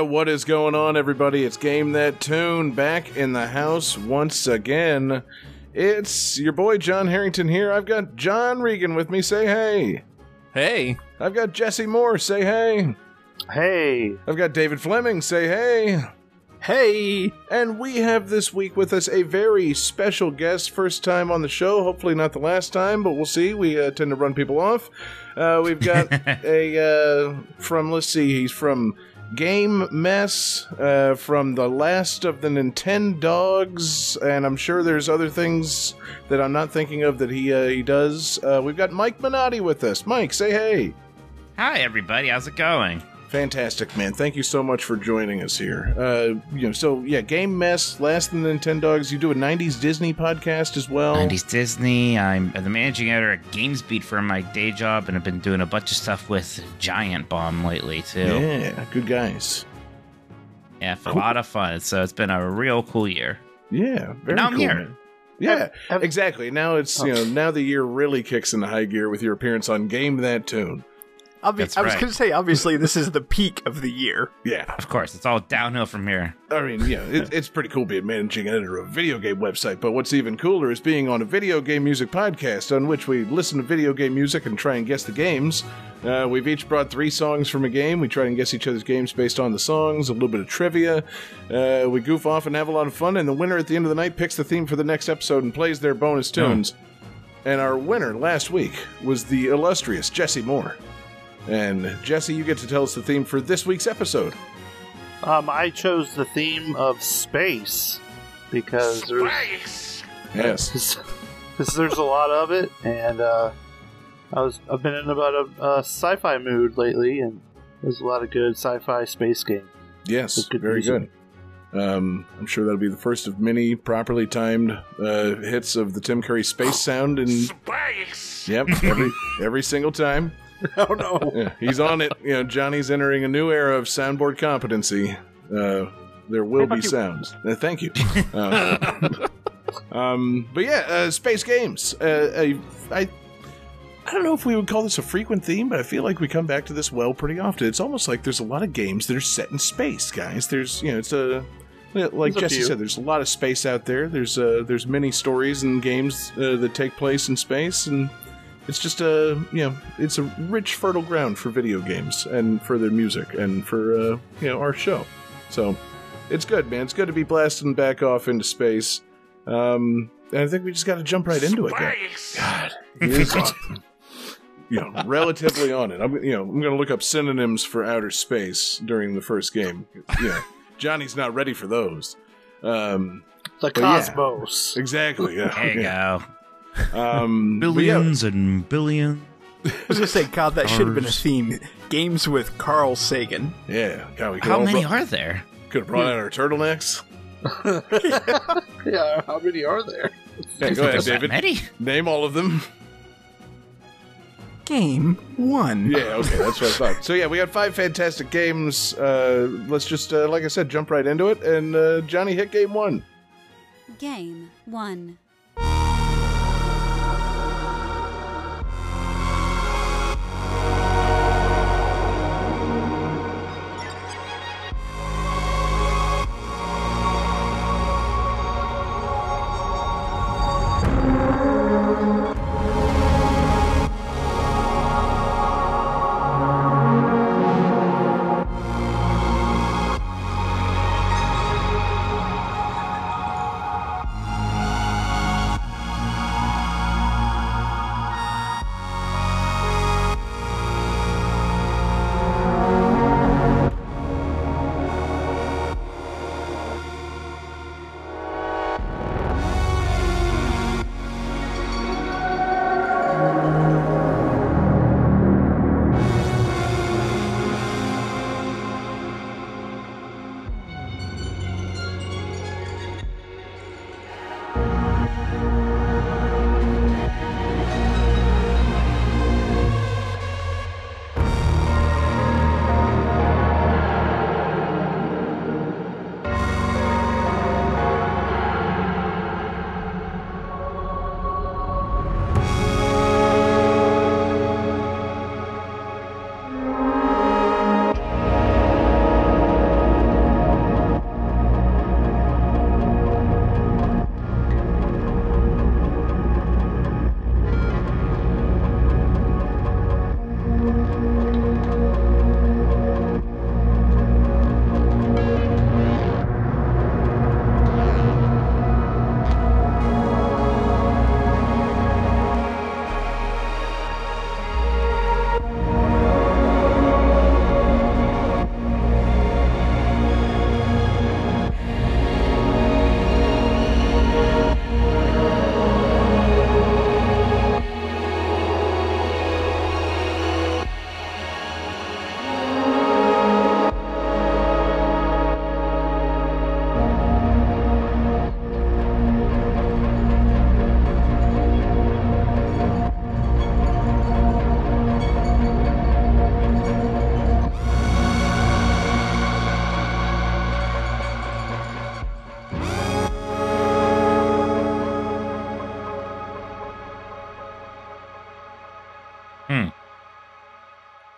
What is going on, everybody? It's Game That Tune back in the house once again. It's your boy John Harrington here. I've got John Regan with me. Say hey. Hey. I've got Jesse Moore. Say hey. Hey. I've got David Fleming. Say hey. Hey. And we have this week with us a very special guest. First time on the show. Hopefully not the last time, but we'll see. We tend to run people off. We've got a from, let's see, he's from Game Mess, from the last of the Nintendogs, and I'm sure there's other things that I'm not thinking of that he does. We've got Mike Minotti with us. Mike, say hey. Hi, everybody. How's it going? Fantastic, man. Thank you so much for joining us here. Game Mess, last of the Nintendogs. You do a 90s Disney podcast as well. 90s Disney. I'm the managing editor at GamesBeat for my day job, and I've been doing a bunch of stuff with Giant Bomb lately, too. Yeah, good guys. Yeah, cool. A lot of fun. So it's been a real cool year. Yeah, very cool. Now I'm cool, here. Man. Yeah, exactly. Now it's, now the year really kicks into high gear with your appearance on Game That Tune. I was going to say, obviously, this is the peak of the year. Yeah. Of course. It's all downhill from here. I mean, yeah, it's pretty cool being managing editor of a video game website, but what's even cooler is being on a video game music podcast on which we listen to video game music and try and guess the games. We've each brought 3 songs from a game. We try and guess each other's games based on the songs, a little bit of trivia. We goof off and have a lot of fun, and the winner at the end of the night picks the theme for the next episode and plays their bonus tunes. And our winner last week was the illustrious Jesse Moore. And, Jesse, you get to tell us the theme for this week's episode. I chose the theme of space. Because space! Yes. Because there's a lot of it, and I've been in about a sci-fi mood lately, and there's a lot of good sci-fi space games. Yes, very good. I'm sure that'll be the first of many properly timed hits of the Tim Curry space sound. And space! Yep, every single time. Oh, no. Yeah, he's on it. You know, Johnny's entering a new era of soundboard competency. There will be sounds. Thank you. Space games. I don't know if we would call this a frequent theme, but I feel like we come back to this pretty often. It's almost like there's a lot of games that are set in space, guys. There's, like Jesse said, there's a lot of space out there. There's many stories and games that take place in space, and it's just it's a rich, fertile ground for video games and for their music and for, our show. So it's good, man. It's good to be blasting back off into space. And I think we just got to jump right into it. God, he's on, relatively on it. I'm going to look up synonyms for outer space during the first game. Yeah, Johnny's not ready for those. The Cosmos. Yeah, exactly. Yeah. There you go. Billions and billions. I was going to say, God, that should have been a theme. Games with Carl Sagan. Yeah. God, how many are there? Could have brought out our turtlenecks. Yeah, how many are there? Yeah, go ahead, David. Many? Name all of them. Game 1. Yeah, okay, that's what I thought. So yeah, we got 5 fantastic games. Let's just, like I said, jump right into it. And Johnny, hit Game 1. Game 1.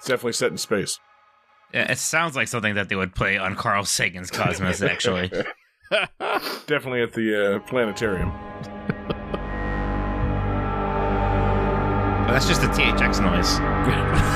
It's definitely set in space. It sounds like something that they would play on Carl Sagan's Cosmos, actually. Definitely at the planetarium. That's just a THX noise.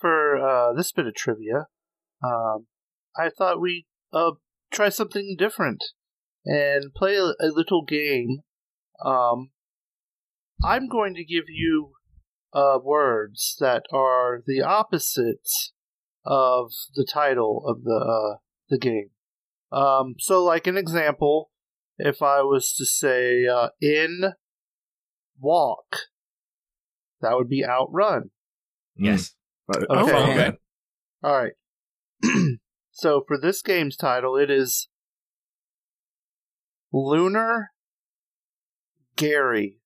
For this bit of trivia, I thought we'd try something different and play a little game. I'm going to give you words that are the opposites of the title of the game. So, like an example, if I was to say in walk, that would be outrun. Yes. Okay. Oh, okay. All right. So for this game's title, it is Lunar Gary.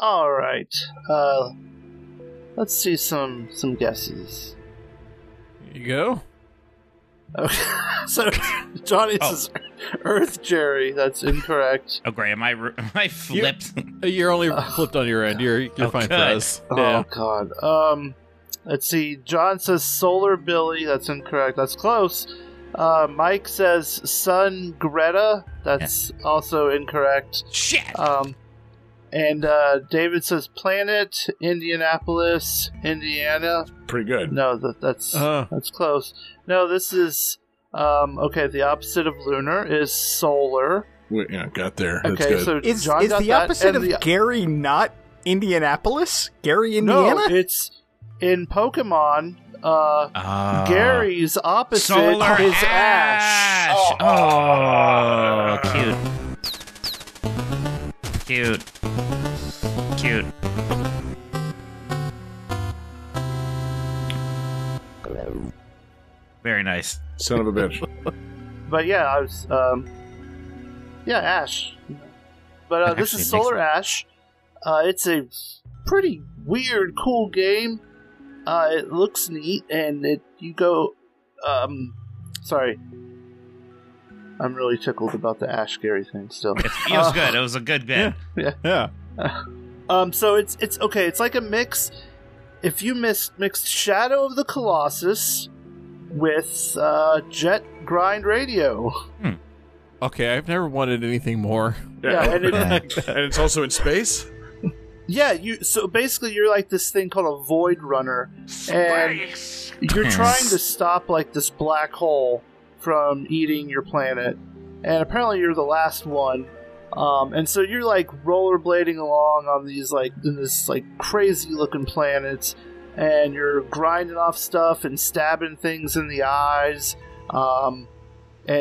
Alright, let's do some guesses. Here you go. Okay. So, Johnny says Earth Jerry. That's incorrect. Oh, Graham, I flipped. You're only flipped on your end. You're fine for us. Yeah. Oh, God. Let's see. John says Solar Billy. That's incorrect. That's close. Mike says Sun Greta. That's also incorrect. Shit! And David says Planet Indianapolis, Indiana. Pretty good. No, that's close. No, this is okay. The opposite of lunar is solar. Yeah, got there. That's okay, good. So John is got the opposite that, of the, Gary not Indianapolis? Gary, Indiana? No, it's in Pokemon. Gary's opposite solar is ash. Oh, cute. Very nice. Son of a bitch. But yeah, I was, ash. But this is Solar Ash. It's a pretty weird, cool game. It looks neat, and sorry. I'm really tickled about the Ash Gary thing still. It feels good. It was a good bit. Yeah. So it's okay. It's like a mix. If you mixed Shadow of the Colossus with Jet Grind Radio. Okay, I've never wanted anything more. Yeah, and it's also in space? Yeah, so basically you're like this thing called a Void Runner. Space. And you're trying to stop like this black hole from eating your planet, and apparently you're the last one, and so you're like rollerblading along on these like crazy looking planets, and you're grinding off stuff and stabbing things in the eyes, and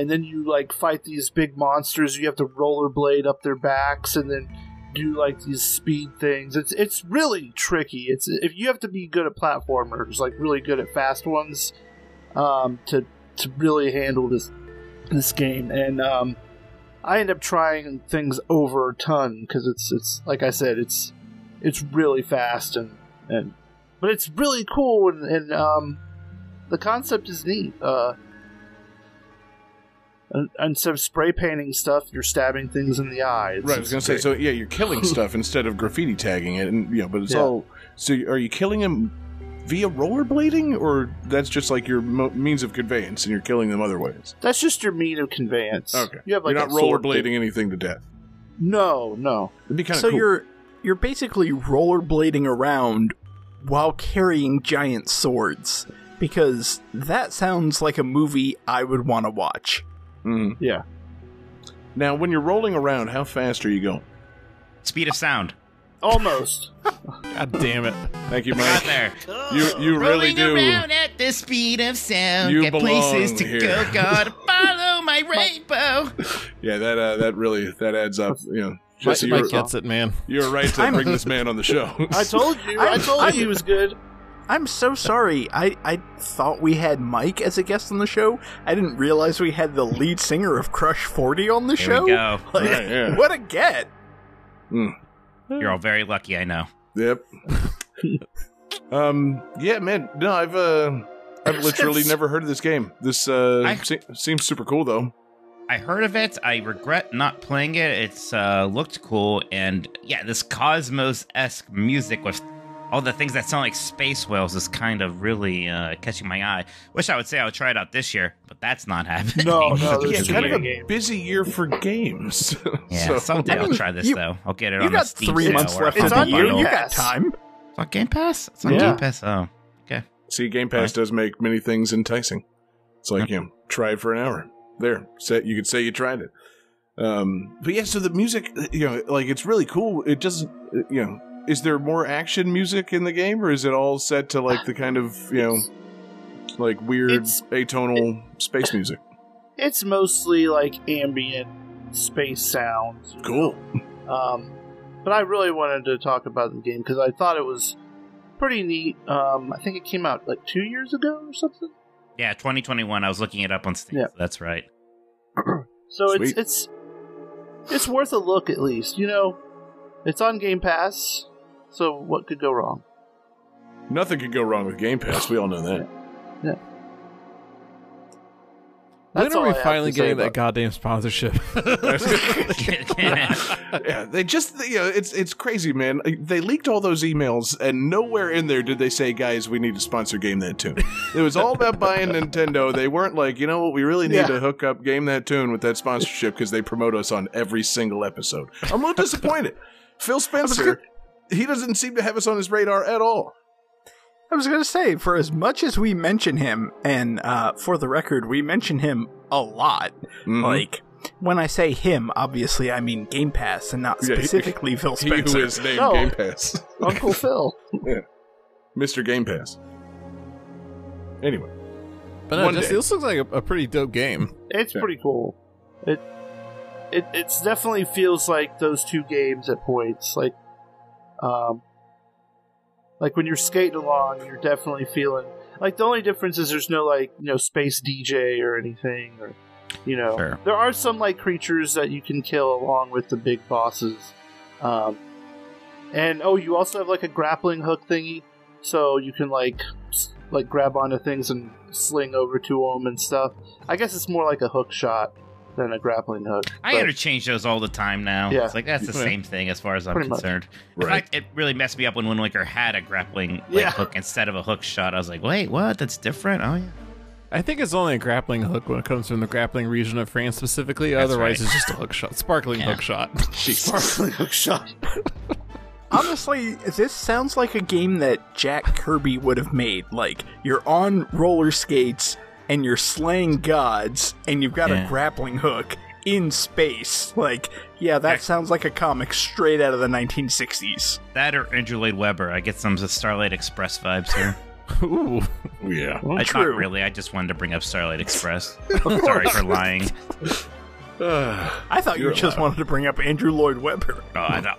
then you like fight these big monsters. You have to rollerblade up their backs and then do like these speed things. It's really tricky. It's if you have to be good at platformers, like really good at fast ones, to really handle this game, and I end up trying things over a ton because it's like I said, it's really fast and but it's really cool and the concept is neat. Instead of spray painting stuff, you're stabbing things in the eye. Right, I was gonna say. So yeah, you're killing stuff instead of graffiti tagging it, and but it's all. So are you killing them via rollerblading, or that's just like your means of conveyance, and you're killing them other ways? That's just your means of conveyance. Okay, you're not rollerblading anything to death. No. It'd be kind of cool. So you're basically rollerblading around while carrying giant swords, because that sounds like a movie I would want to watch. Mm. Yeah. Now, when you're rolling around, how fast are you going? Speed of sound. Almost. God damn it. Thank you, Mike. There. You really do. Rolling around at the speed of sound. You got places to go. Gotta follow my rainbow. Yeah, that adds up. You know, Jesse, Mike gets it, man. You're right to bring this man on the show. I told you. I told you he was good. I'm so sorry. I thought we had Mike as a guest on the show. I didn't realize we had the lead singer of Crush 40 on the show. We go. Like, right, yeah. What a get. Hmm. You're all very lucky, I know. Yep. Yeah, man. No, I've literally never heard of this game. This seems super cool, though. I heard of it. I regret not playing it. It's looked cool, and yeah, this Cosmos-esque music with all the things that sound like space whales is kind of really catching my eye. Wish I would say I would try it out this year, but that's not happening. No, it's kind of a busy year for games. Yeah, someday I'll try this, though. I'll get it on the Steam. You got 3 months left. It's on Game Pass. You got time. It's on Game Pass? It's on Game Pass. Oh, okay. See, Game Pass does make many things enticing. It's like, try it for an hour. There. You could say you tried it. But yeah, so the music, like, it's really cool. It doesn't, is there more action music in the game, or is it all set to like the kind of like weird atonal space music? It's mostly like ambient space sounds. Cool. But I really wanted to talk about the game because I thought it was pretty neat. I think it came out like 2 years ago or something. Yeah, 2021. I was looking it up on Steam. Yeah. So that's right. So sweet. It's worth a look at least. It's on Game Pass, so what could go wrong? Nothing could go wrong with Game Pass. We all know that. Yeah. When are we finally getting that goddamn sponsorship? Yeah, they just—you know—it's crazy, man. They leaked all those emails, and nowhere in there did they say, "Guys, we need to sponsor Game That Tune." It was all about buying Nintendo. They weren't like, you know what, we really need to hook up Game That Tune with that sponsorship because they promote us on every single episode. I'm a little disappointed. Phil Spencer—he doesn't seem to have us on his radar at all. I was going to say, for as much as we mention him, and for the record, we mention him a lot. Mm-hmm. Like, when I say him, obviously I mean Game Pass, and not specifically Phil Spencer. He who is named Game Pass. Uncle Phil. Yeah. Mr. Game Pass. Anyway. But no, this looks like a pretty dope game. It's pretty cool. It definitely feels like those two games at points. Like, when you're skating along, you're definitely feeling... Like, the only difference is there's no, like, you know, space DJ or anything, or, you know... Fair. There are some, like, creatures that you can kill along with the big bosses. And, you also have, like, a grappling hook thingy, so you can, like grab onto things and sling over to them and stuff. I guess it's more like a hook shot than a grappling hook. I interchange those all the time now. Yeah. It's like, that's the same thing as far as I'm concerned. Right. In fact, it really messed me up when Windwaker had a grappling hook instead of a hook shot. I was like, wait, what? That's different? Oh, yeah. I think it's only a grappling hook when it comes from the grappling region of France specifically. That's Otherwise, it's just a hook shot. Sparkling hook shot. Sparkling hook shot. Honestly, this sounds like a game that Jack Kirby would have made. Like, you're on roller skates, and you're slaying gods, and you've got a grappling hook in space. Like, that sounds like a comic straight out of the 1960s. That or Andrew Lloyd Webber. I get some Starlight Express vibes here. Ooh. Yeah. Well, not really. I just wanted to bring up Starlight Express. Sorry for lying. I thought you just wanted to bring up Andrew Lloyd Webber.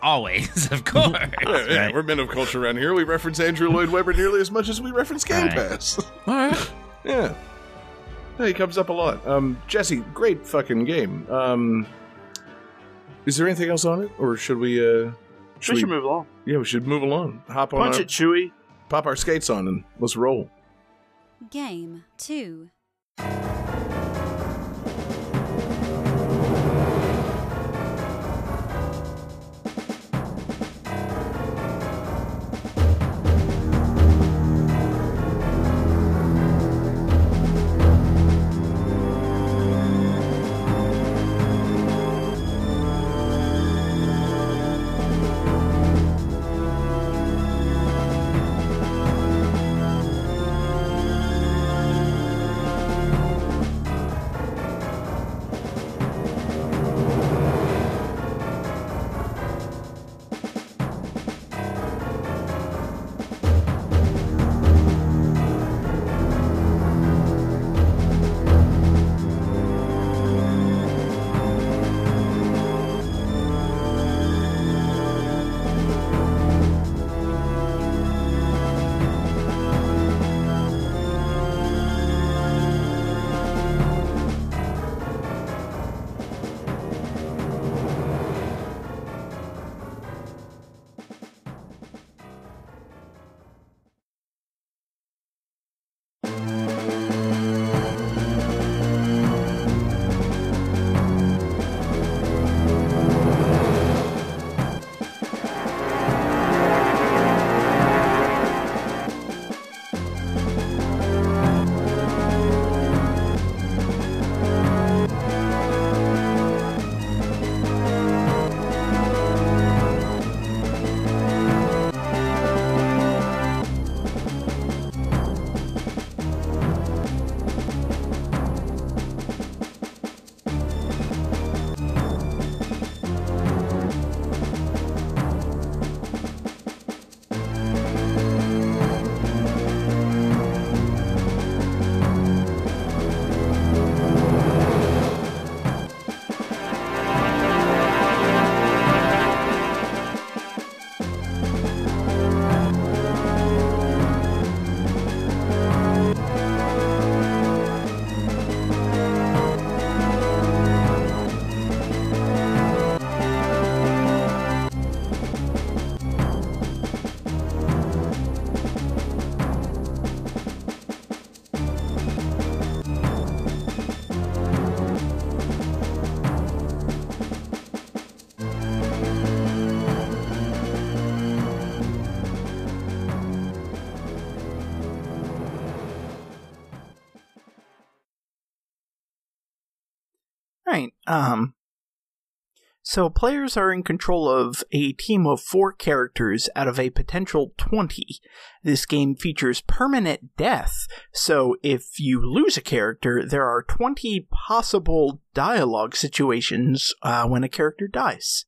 Always, of course. We're men of culture around here. We reference Andrew Lloyd Webber nearly as much as we reference Game Pass. All right. Yeah. He comes up a lot. Jesse, great fucking game. Is there anything else on it? Or should we... we should move along. Yeah, we should move along. Punch it, Chewy. Pop our skates on and let's roll. Game 2. right. So players are in control of a team of 4 characters out of a potential 20. This game features permanent death, so if you lose a character, there are 20 possible dialogue situations when a character dies.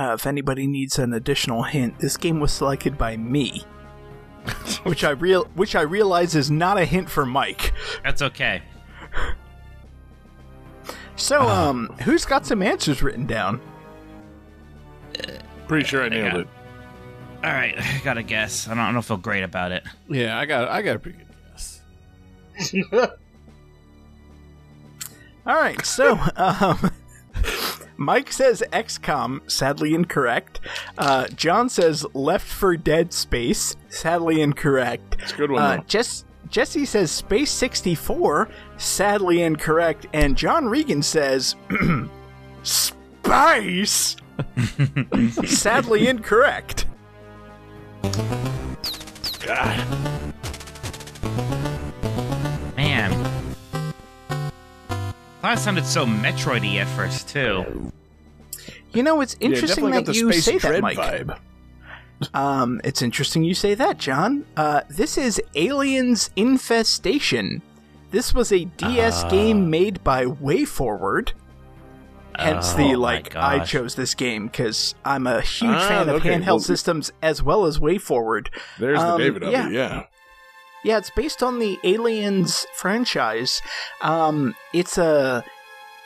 If anybody needs an additional hint, this game was selected by me, which I realize is not a hint for Mike. That's okay. So, who's got some answers written down? Pretty sure I nailed it. All right, I got a guess. I don't feel great about it. Yeah, I got a pretty good guess. All right, so. Mike says XCOM, sadly incorrect. John says Left 4 Dead Space, sadly incorrect. It's a good one. Jesse says Space 64, sadly incorrect. And John Regan says Space, sadly incorrect. God. Man. I sounded so Metroid-y at first, too. You know, it's interesting that you say that, Mike. Vibe. It's interesting you say that, John. This is Aliens Infestation. This was a DS game made by WayForward. Hence the, I chose this game because I'm a huge fan of handheld systems as well as WayForward. There's the David of it, yeah. Yeah, it's based on the Aliens franchise. It's a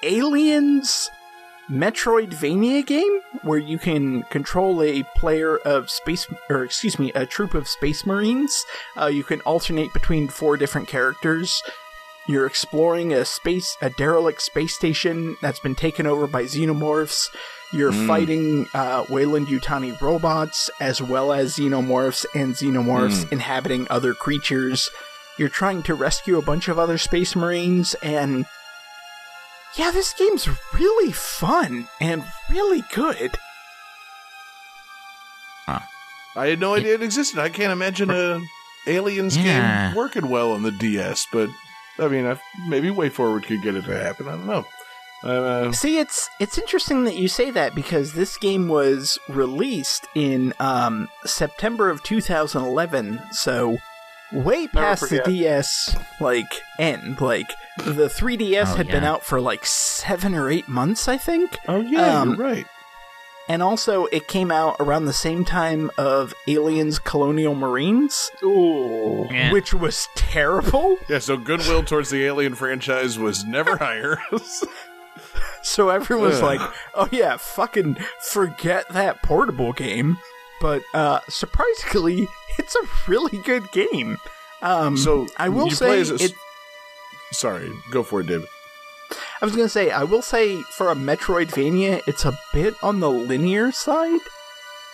Aliens Metroidvania game where you can control a a troop of space marines. You can alternate between 4 different characters. You're exploring a derelict space station that's been taken over by Xenomorphs. You're fighting Weyland Yutani robots as well as Xenomorphs and Xenomorphs inhabiting other creatures. You're trying to rescue a bunch of other space marines, and yeah, this game's really fun and really good. Huh. I had no idea it existed. I can't imagine an Aliens game working well on the DS, but I mean, maybe WayForward could get it to happen. I don't know. See, it's interesting that you say that because this game was released in September of 2011, so way past the DS end. The 3DS had been out for 7 or 8 months, I think. Oh yeah, you're right. And also, it came out around the same time of Aliens Colonial Marines, which was terrible. Yeah, so goodwill towards the Alien franchise was never higher. So everyone's oh yeah, fucking forget that portable game. But surprisingly, it's a really good game. So I will say sorry, go for it, David. I was going to say, I will say for a Metroidvania, it's a bit on the linear side.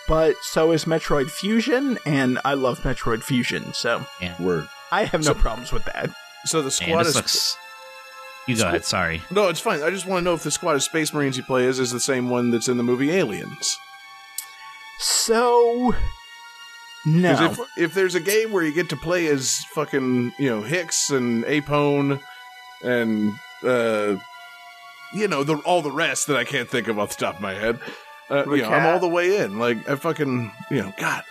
but so is Metroid Fusion, and I love Metroid Fusion, so I have no problems with that. So the squad is... You go ahead, sorry. No, it's fine. I just want to know if the squad of Space Marines you play is the same one that's in the movie Aliens. So... No. If there's a game where you get to play as fucking, you know, Hicks and Apone and, you know, all the rest that I can't think of off the top of my head, you know, I'm all the way in. Like, I fucking, you know, God.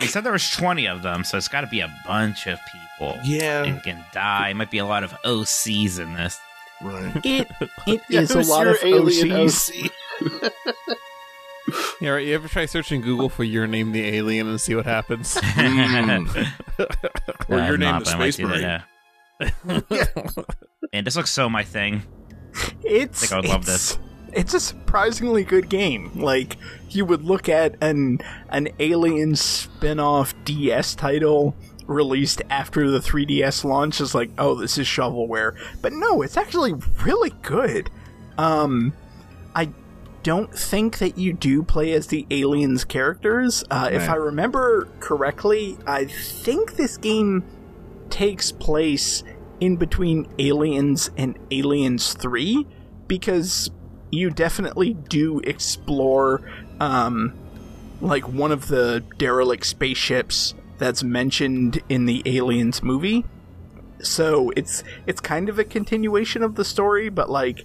They said there was 20 of them, so it's got to be a bunch of people. Yeah. And can die. It might be a lot of OCs in this. Right. It is a lot of alien OCs. Yeah, right, you ever try searching Google for your name the alien and see what happens? Or your name the space marine. Man, this looks so my thing. I think I would love this. It's a surprisingly good game. Like, you would look at an alien spin-off DS title released after the 3DS launch as like, oh, this is shovelware. But no, it's actually really good. I don't think that you do play as the aliens characters. Right. If I remember correctly, I think this game takes place in between Aliens and Aliens 3, because you definitely do explore, like, one of the derelict spaceships that's mentioned in the Aliens movie. So it's kind of a continuation of the story, but, like,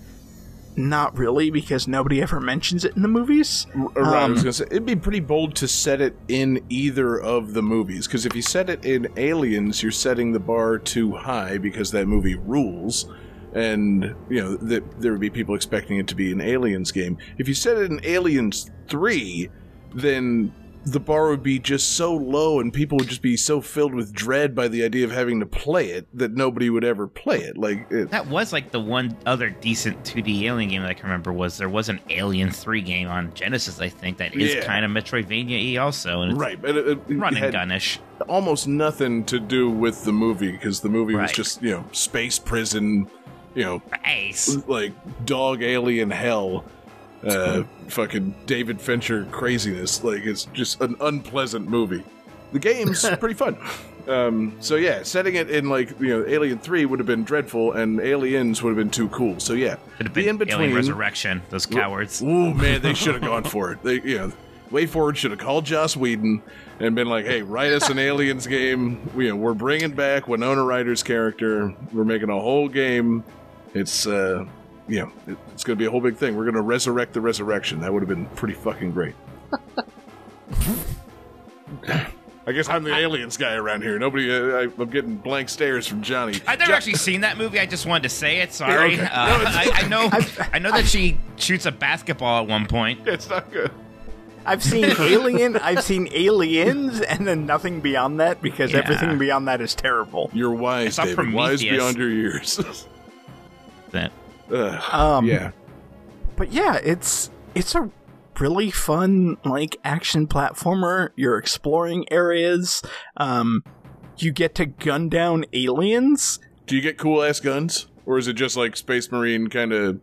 not really, because nobody ever mentions it in the movies. I was gonna say, it'd be pretty bold to set it in either of the movies, because if you set it in Aliens, you're setting the bar too high because that movie rules, and, you know, there would be people expecting it to be an Aliens game. If you set it in Aliens 3, then the bar would be just so low, and people would just be so filled with dread by the idea of having to play it that nobody would ever play it. Like that was like the one other decent 2D alien game that I can remember was there was an Alien 3 game on Genesis, I think, that is kind of Metroidvania-y also, and it's but it run and gun-ish. Almost nothing to do with the movie, because the movie was just, you know, space prison, you know, like dog alien hell. Fucking David Fincher craziness. Like, it's just an unpleasant movie. The game's pretty fun. So yeah, setting it in, like, you know, Alien 3 would have been dreadful, and Aliens would have been too cool. So yeah, could have been in between. Alien Resurrection, those cowards. Ooh, man, they should have gone for it. They, you know, WayForward should have called Joss Whedon and been like, hey, write us an Aliens game. You know, we're bringing back Winona Ryder's character. We're making a whole game. It's, yeah, it's going to be a whole big thing. We're going to resurrect the resurrection. That would have been pretty fucking great. I guess I'm the aliens guy around here. Nobody, I'm getting blank stares from Johnny. I've never actually seen that movie. I just wanted to say it. Sorry. Okay. No, I know that she shoots a basketball at one point. It's not good. I've seen Alien, I've seen Aliens, and then nothing beyond that, because everything beyond that is terrible. You're wise, David. Prometheus. Wise beyond your years. That. But yeah, it's a really fun, like, action platformer. You're exploring areas. You get to gun down aliens. Do you get cool ass guns, or is it just like Space Marine kind of,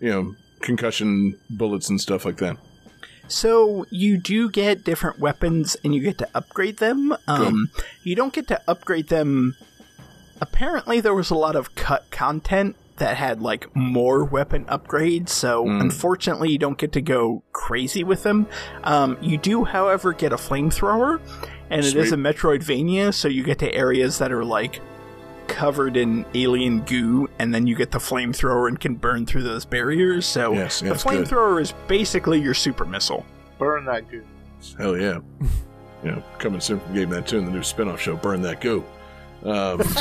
you know, concussion bullets and stuff like that? So you do get different weapons, and you get to upgrade them. You don't get to upgrade them. Apparently, there was a lot of cut content that had, like, more weapon upgrades, so unfortunately you don't get to go crazy with them. You do, however, get a flamethrower, and it is a Metroidvania, so you get to areas that are, like, covered in alien goo, and then you get the flamethrower and can burn through those barriers, so the flamethrower is basically your super missile. Burn that goo. Hell yeah. You know, coming soon from Game Mess too, in the new spinoff show, Burn That Goo. And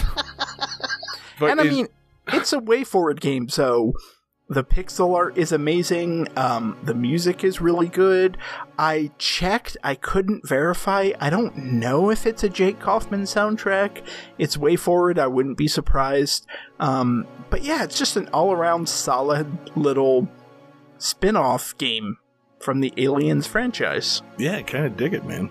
I mean, it's a WayForward game, so the pixel art is amazing. The music is really good. I checked. I couldn't verify. I don't know if it's a Jake Kaufman soundtrack. It's WayForward. I wouldn't be surprised. But yeah, it's just an all-around solid little spin-off game from the Aliens franchise. Yeah, I kind of dig it, man.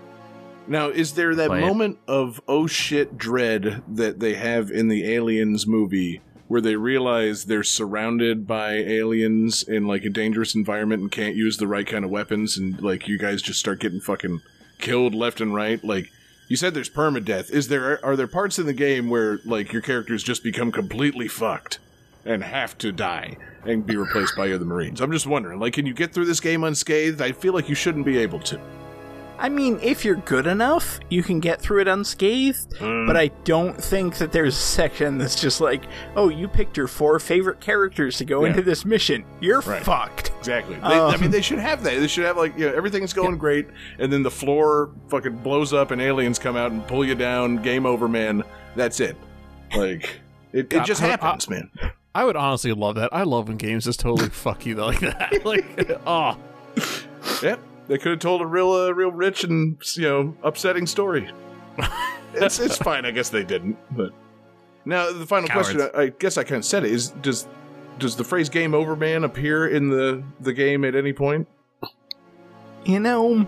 Now, is there that moment of oh shit dread that they have in the Aliens movie where they realize they're surrounded by aliens in, like, a dangerous environment and can't use the right kind of weapons, and, like, you guys just start getting fucking killed left and right. Like, you said there's permadeath. Are there parts in the game where, like, your characters just become completely fucked and have to die and be replaced by other Marines? I'm just wondering, like, can you get through this game unscathed? I feel like you shouldn't be able to. I mean, if you're good enough, you can get through it unscathed, but I don't think that there's a section that's just like, oh, you picked your 4 favorite characters to go into this mission. You're fucked. Exactly. I mean, they should have that. They should have, like, you know, everything's going great, and then the floor fucking blows up and aliens come out and pull you down, game over, man. That's it. Like, it just happens, man. I would honestly love that. I love when games just totally fuck you like that. Like, oh. Yep. They could have told a real rich and, you know, upsetting story. It's fine. I guess they didn't. But now the final question, I guess I kind of said it, is does the phrase "game over, man" appear in the game at any point? You know,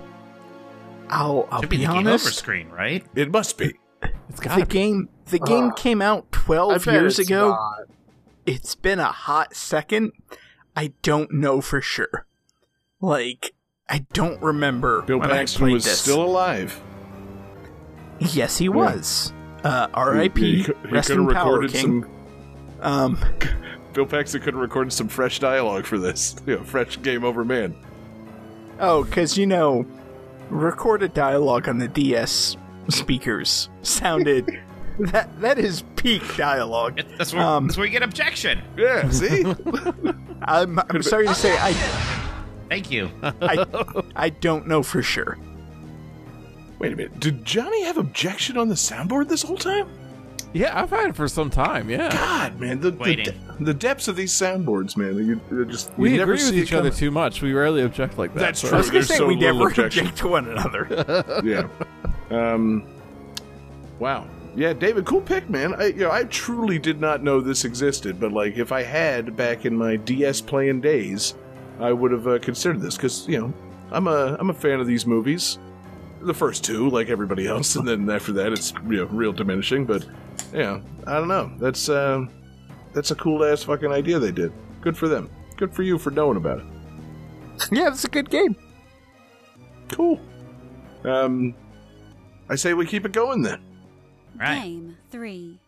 I'll be honest. It should be the game over screen, right? It must be. It's got the game. The game came out 12 years ago. It's been a hot second. I don't know for sure. Like. I don't remember Bill when Paxton I played was this. Still alive. Yes, he was. R.I.P. Rest in power, King. Bill Paxton could have recorded some fresh dialogue for this. You know, fresh game over, man. Oh, because, you know, recorded dialogue on the DS speakers sounded... That is peak dialogue. That's where you get objection. Yeah, see? I'm sorry to say... Thank you. I don't know for sure. Wait a minute. Did Johnny have objection on the soundboard this whole time? Yeah, I've had it for some time, yeah. God, man. The depths of these soundboards, man. We never agree with each other too much. We rarely object like that. That's true. I was going to say, we never object to one another. Yeah. Wow. Yeah, David, cool pick, man. I truly did not know this existed, but, like, if I had back in my DS playing days... I would have considered this, because, you know, I'm a fan of these movies. The first two, like everybody else, and then after that it's, you know, real diminishing, but, you know, I don't know. That's a cool-ass fucking idea they did. Good for them. Good for you for knowing about it. Yeah, it's a good game. Cool. I say we keep it going, then. Right. Game 3.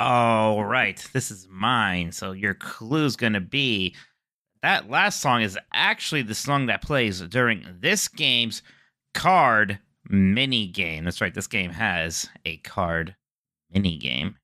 Oh, right. This is mine. So your clue's going to be that last song is actually the song that plays during this game's card mini game. That's right. This game has a card mini game.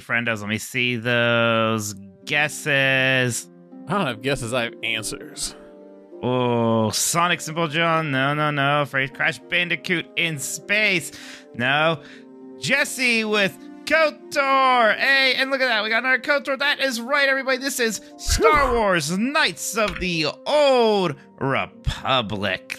Friendos, let me see those guesses. I don't have guesses, I have answers. Oh, Sonic Simple John. No. Afraid Crash Bandicoot in Space. No. Jesse with KOTOR. Hey, and look at that. We got another KOTOR. That is right, everybody. This is Star Wars Knights of the Old Republic.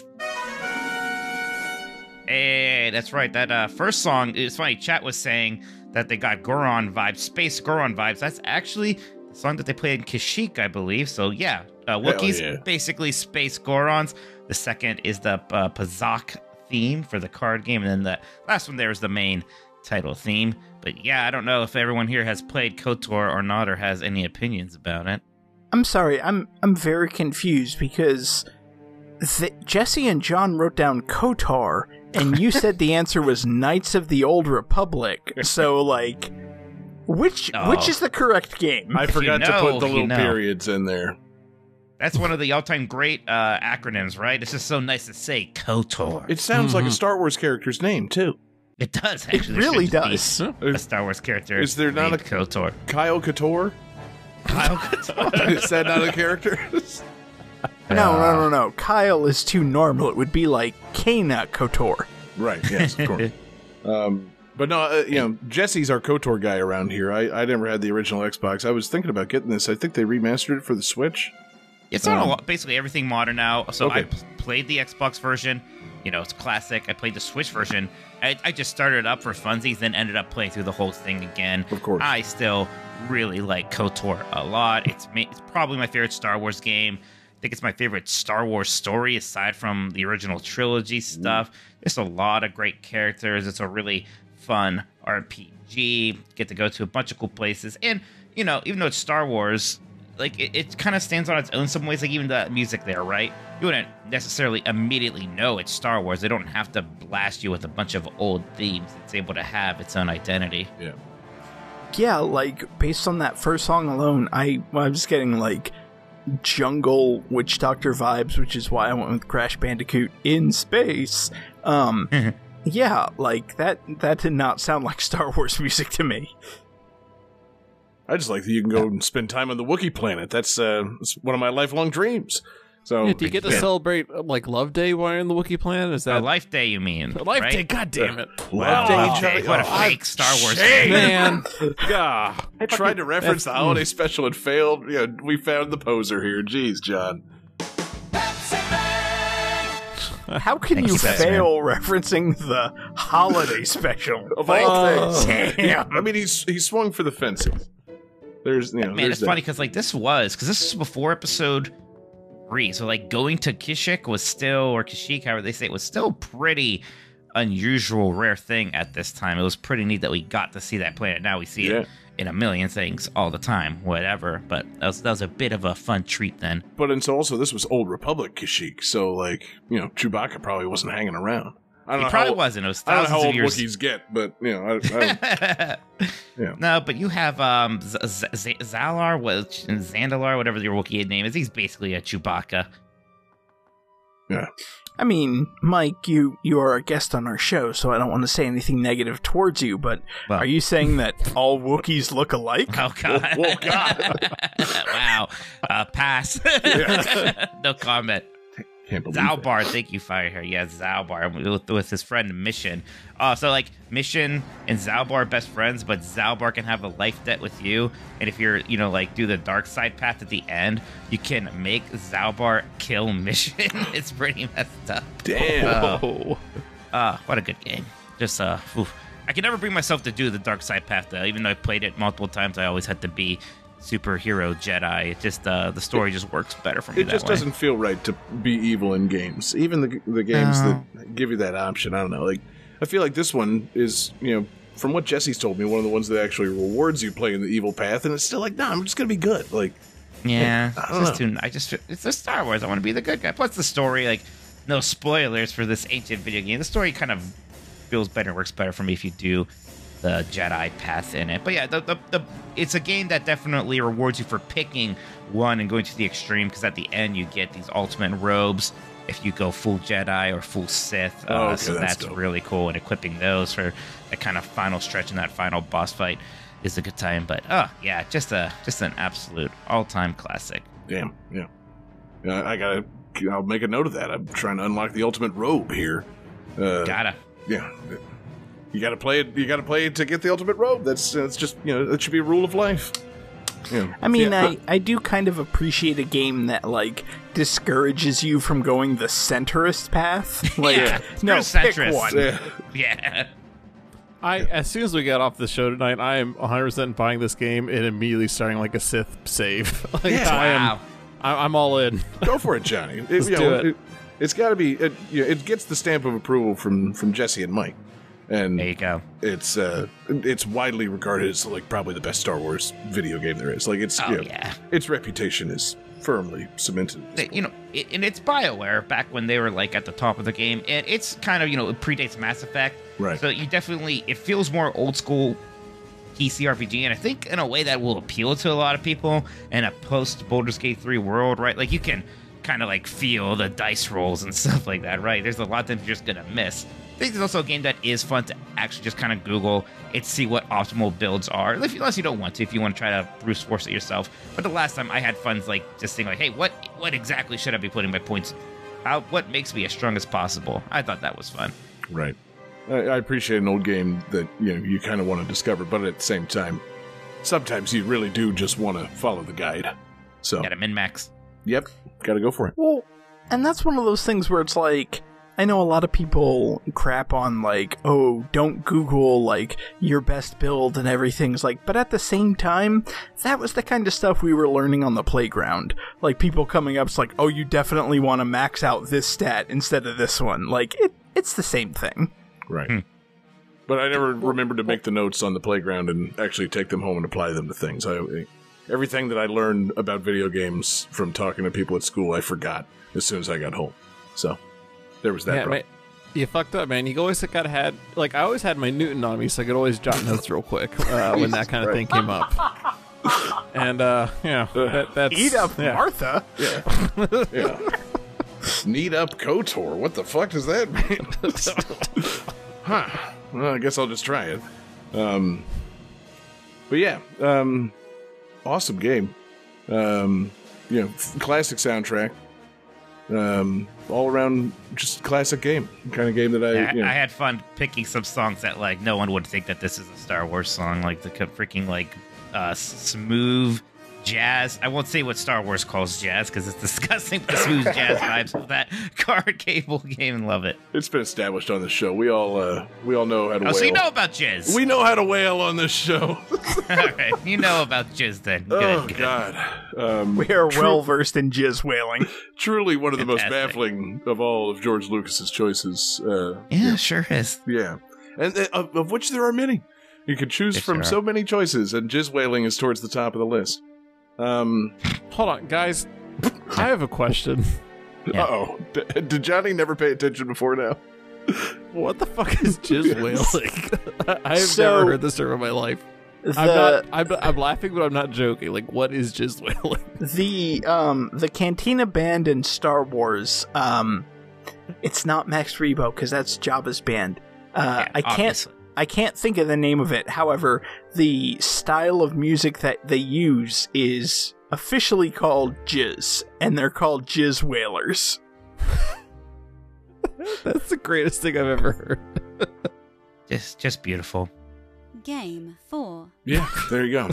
Hey, that's right. That first song, it's funny, chat was saying that they got Goron vibes, space Goron vibes. That's actually the song that they played in Kashyyyk, I believe. So yeah, Wookiees, yeah, basically space Gorons. The second is the Pazak theme for the card game. And then the last one there is the main title theme. But yeah, I don't know if everyone here has played KOTOR or not, or has any opinions about it. I'm sorry, I'm very confused because Jesse and John wrote down KOTOR, and you said the answer was Knights of the Old Republic. So, like, which is the correct game? I forgot to put the little periods in there. That's one of the all-time great acronyms, right? It's just so nice to say KOTOR. It sounds like a Star Wars character's name, too. It does, actually. It really does. A Star Wars character. Is there not a KOTOR? Kyle KOTOR? Kyle KOTOR? Is that not a character? No. Kyle is too normal. It would be like Kana KOTOR. Right, yes, of course. But no, Jesse's our KOTOR guy around here. I never had the original Xbox. I was thinking about getting this. I think they remastered it for the Switch. It's on basically everything modern now. So okay. I played the Xbox version. You know, it's classic. I played the Switch version. I just started it up for funsies, then ended up playing through the whole thing again. Of course. I still really like KOTOR a lot. It's probably my favorite Star Wars game. I think it's my favorite Star Wars story, aside from the original trilogy stuff. There's a lot of great characters. It's a really fun RPG. You get to go to a bunch of cool places. And, you know, even though it's Star Wars, like, it kind of stands on its own in some ways. Like, even the music there, right? You wouldn't necessarily immediately know it's Star Wars. They don't have to blast you with a bunch of old themes. It's able to have its own identity. Yeah, like, based on that first song alone, I was getting, like, jungle witch doctor vibes, which is why I went with Crash Bandicoot in Space. Yeah, like that did not sound like Star Wars music to me. I just like that you can go and spend time on the Wookiee planet. That's one of my lifelong dreams. So do you get to celebrate like Love Day while you're on the Wookiee planet? Is that Life Day you mean? Life Day, god damn it. Love Day, what a fake Star Wars thing. Man. Yeah. I tried to reference the holiday special and failed. Yeah, we found the poser here. Jeez, John. How can you fail referencing the holiday special? Of all things. Damn. I mean, he swung for the fences. It's funny because this was before episode 3. So, like, going to Kashyyyk was still, or Kashyyyk, however they say it, was still pretty unusual, rare thing at this time. It was pretty neat that we got to see that planet. Now we see it in a million things all the time, whatever. But that was a bit of a fun treat then. But and so also, this was Old Republic Kashyyyk, so like, you know, Chewbacca probably wasn't hanging around. I don't know. It probably wasn't. It was thousands of years. I don't know how old Wookiees get, but you know, yeah. No, but you have Zalbar, Zandalar, whatever your Wookiee name is. He's basically a Chewbacca. Yeah. I mean, Mike, you are a guest on our show, so I don't want to say anything negative towards you, but are you saying that all Wookiees look alike? Oh, God. Oh, God. Wow. Pass. Yeah. No comment. Zalbar, thank you, Firehair. Yeah, Zalbar with his friend Mission. So like Mission and Zalbar are best friends, but Zalbar can have a life debt with you. And if you're, you know, like do the dark side path at the end, you can make Zalbar kill Mission. It's pretty messed up. Damn. What a good game. Just oof. I can never bring myself to do the dark side path though. Even though I played it multiple times, I always had to be superhero Jedi. It just the story just works better for me. It just doesn't feel right to be evil in games. Even the games that give you that option. I don't know. Like I feel like this one is, you know, from what Jesse's told me, one of the ones that actually rewards you playing the evil path, and it's still like, nah, I'm just gonna be good. Like yeah, I don't know. It's just Star Wars. I want to be the good guy. Plus the story, like no spoilers for this ancient video game. The story kind of feels better, works better for me if you do the Jedi path in it. But yeah, it's a game that definitely rewards you for picking one and going to the extreme, because at the end you get these ultimate robes if you go full Jedi or full Sith. Oh, okay, so that's really cool, and equipping those for that kind of final stretch and that final boss fight is a good time. But yeah, just an absolute all-time classic. Damn. Yeah, I'll make a note of that. I'm trying to unlock the ultimate robe here. You gotta play it. You gotta play it to get the ultimate robe. That's just, you know, that should be a rule of life. Yeah. I mean, I do kind of appreciate a game that like discourages you from going the centrist path. Like, no, pick one. Yeah. As soon as we got off the show tonight, I am 100% buying this game and immediately starting like a Sith save. Like, I'm all in. Go for it, Johnny. It's got to be. It gets the stamp of approval from Jesse and Mike. And there you go. It's widely regarded as like probably the best Star Wars video game there is. Like its reputation is firmly cemented. You know, and it's BioWare back when they were like at the top of the game, and it's kind of, you know, it predates Mass Effect, right? So you definitely, it feels more old school PC RPG, and I think in a way that will appeal to a lot of people in a post Baldur's Gate 3 world, right? Like you can kind of like feel the dice rolls and stuff like that, right? There's a lot that you're just gonna miss. I think it's also a game that is fun to actually just kind of Google and see what optimal builds are. Unless you don't want to, if you want to try to brute force it yourself. But the last time I had fun, like, just thinking, like, hey, what exactly should I be putting my points out? What makes me as strong as possible? I thought that was fun. Right. I appreciate an old game that, you know, you kind of want to discover, but at the same time, sometimes you really do just want to follow the guide. So got to min-max. Yep. Got to go for it. Well, and that's one of those things where it's like, I know a lot of people crap on, like, oh, don't Google, like, your best build and everything's like, but at the same time, that was the kind of stuff we were learning on the playground. Like, people coming up, it's like, oh, you definitely want to max out this stat instead of this one. Like, it's the same thing. Right. But I never remembered to make the notes on the playground and actually take them home and apply them to things. Everything that I learned about video games from talking to people at school, I forgot as soon as I got home. So there was that. Man, you fucked up, man. You always I always had my Newton on me, so I could always jot notes real quick when that kind of thing came up. And that's eat up, Martha. Yeah. Need up KOTOR. What the fuck does that mean? Huh? Well, I guess I'll just try it. But yeah, awesome game. You know, classic soundtrack. All around just classic game, kind of game that I had fun picking some songs that like no one would think that this is a Star Wars song, like the freaking like smooth jazz. I won't say what Star Wars calls jazz because it's disgusting, but smooth jazz vibes of that card cable game and love it. It's been established on the show. We all know how to wail. So you know about jizz. We know how to wail on this show. All right. You know about jizz then. Good, oh, good. God. We are well versed in jizz wailing. Truly one of Fantastic. The most baffling of all of George Lucas's choices. Yeah, sure is. Yeah. And of which there are many. You can choose from so many choices, and jizz whaling is towards the top of the list. Hold on, guys. I have a question. Yeah. Uh-oh. Did Johnny never pay attention before now? What the fuck is jizz whaling? I have never heard this term in my life. I'm laughing, but I'm not joking. Like, what is jizz whaling? The Cantina Band in Star Wars, it's not Max Rebo, because that's Jabba's band. I can't think of the name of it. However, the style of music that they use is officially called jizz, and they're called jizz whalers. That's the greatest thing I've ever heard. just beautiful. Game 4. Yeah, there you go.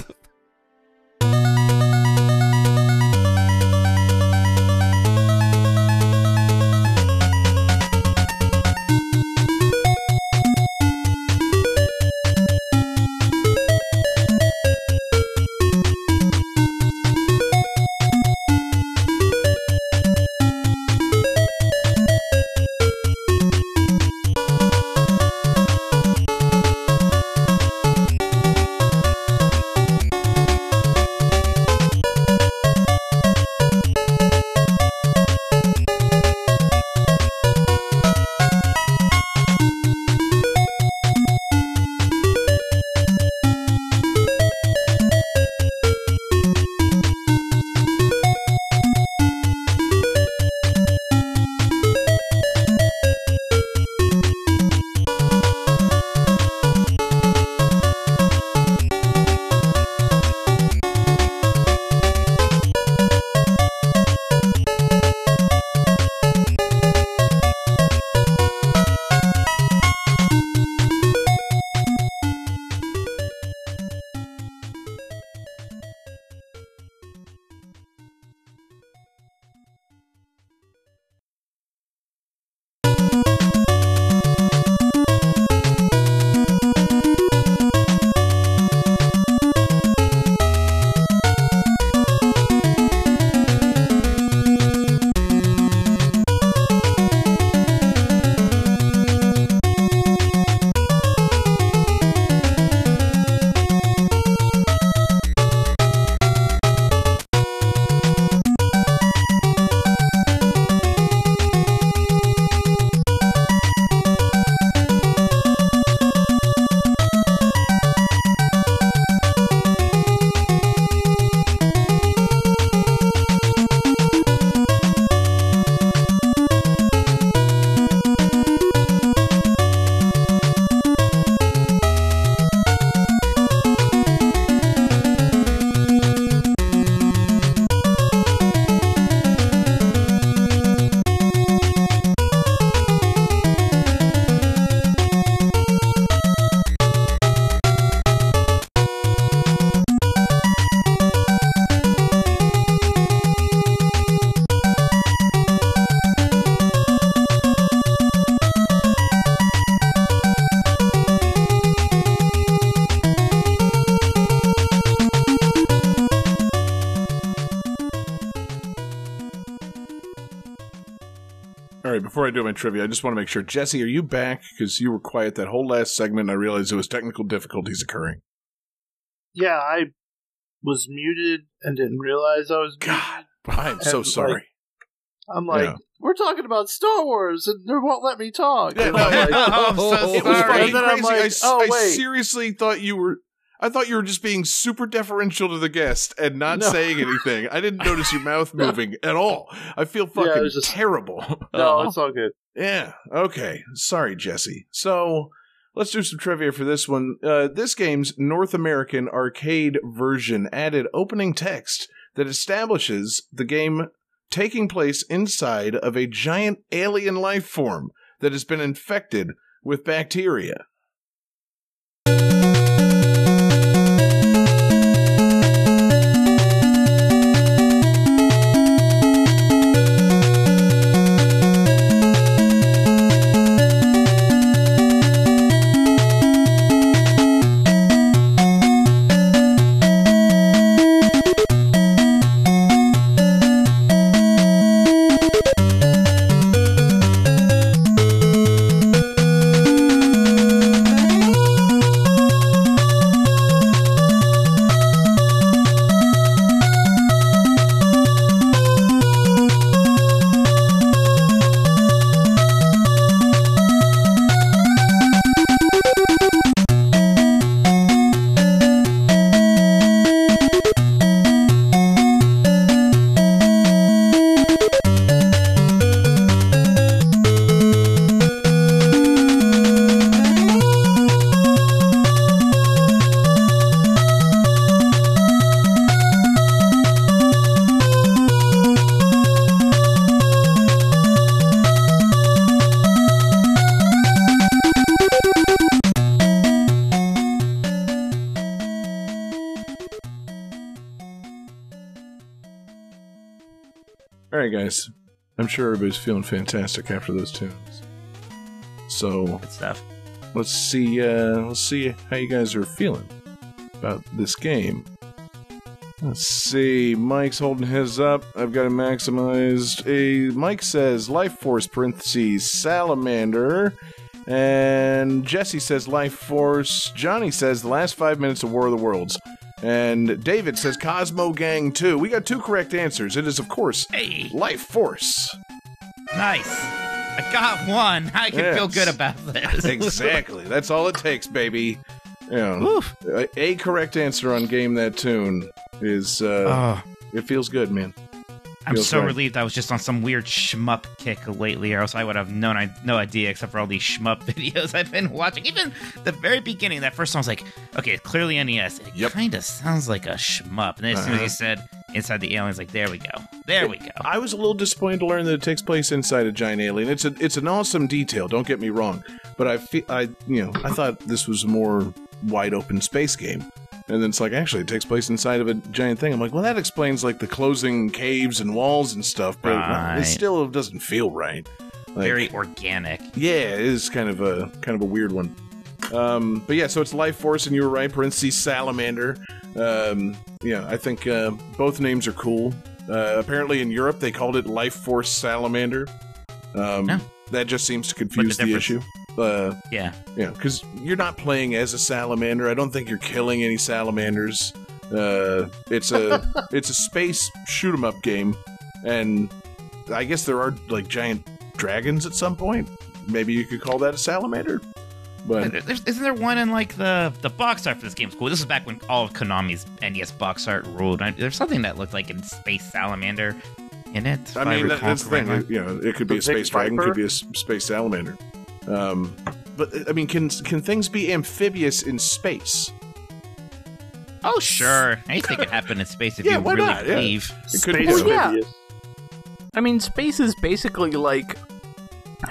Before I do my trivia, I just want to make sure. Jesse, are you back? Because you were quiet that whole last segment, and I realized there was technical difficulties occurring. Yeah, I was muted and didn't realize I was muted. God, I'm so sorry. We're talking about Star Wars, and they won't let me talk. Yeah, no, I'm so sorry. And then I'm like, I seriously thought you were... I thought you were just being super deferential to the guest and not saying anything. I didn't notice your mouth moving at all. I feel fucking terrible. No, it's all good. Yeah. Okay. Sorry, Jesse. So let's do some trivia for this one. This game's North American arcade version added opening text that establishes the game taking place inside of a giant alien life form that has been infected with bacteria. guys. I'm sure everybody's feeling fantastic after those tunes. So, good stuff. Let's see how you guys are feeling about this game. Let's see. Mike's holding his up. I've got it maximized. Mike says Life Force parentheses Salamander. And Jesse says Life Force. Johnny says the last 5 minutes of War of the Worlds. And David says Cosmo Gang 2. We got two correct answers. It is, of course, Life Force. Nice. I got one. I can feel good about this. Exactly. That's all it takes, baby. Yeah. Oof. A correct answer on Game That Tune is, it feels good, man. I'm so relieved I was just on some weird shmup kick lately, or else I would have known no idea except for all these shmup videos I've been watching. Even the very beginning, that first song was like, okay, clearly NES. It kind of sounds like a shmup. And then as soon as he said Inside the Aliens, like, there we go. There we go. I was a little disappointed to learn that it takes place inside a giant alien. It's an awesome detail, don't get me wrong. But I thought this was a more wide open space game. And then it's like, actually, it takes place inside of a giant thing. I'm like, well, that explains, like, the closing caves and walls and stuff, but it still doesn't feel right. Like, very organic. Yeah, it is kind of a weird one. But yeah, so it's Life Force, and you were right, parentheses Salamander. Yeah, I think both names are cool. Apparently in Europe, they called it Life Force Salamander. That just seems to confuse the issue. Yeah, because you're not playing as a salamander. I don't think you're killing any salamanders. It's a space shoot 'em up game, and I guess there are like giant dragons at some point. Maybe you could call that a salamander. But isn't there one in like the box art for this game? It's cool. This is back when all of Konami's NES box art ruled. There's something that looked like a space salamander in it. I mean, that's the thing. It could be a space dragon, could be a space salamander. But I mean, can things be amphibious in space? Oh, sure. Anything could happen in space if you really believe. I mean, space is basically like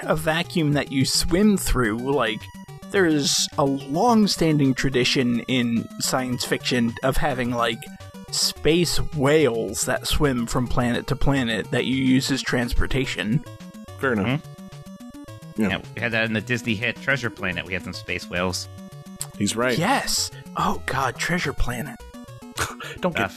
a vacuum that you swim through. Like, there is a long-standing tradition in science fiction of having, like, space whales that swim from planet to planet that you use as transportation. Fair enough. Mm-hmm. Yeah, we had that in the Disney hit Treasure Planet. We had some space whales. He's right. Yes. Oh, God, Treasure Planet. Don't get...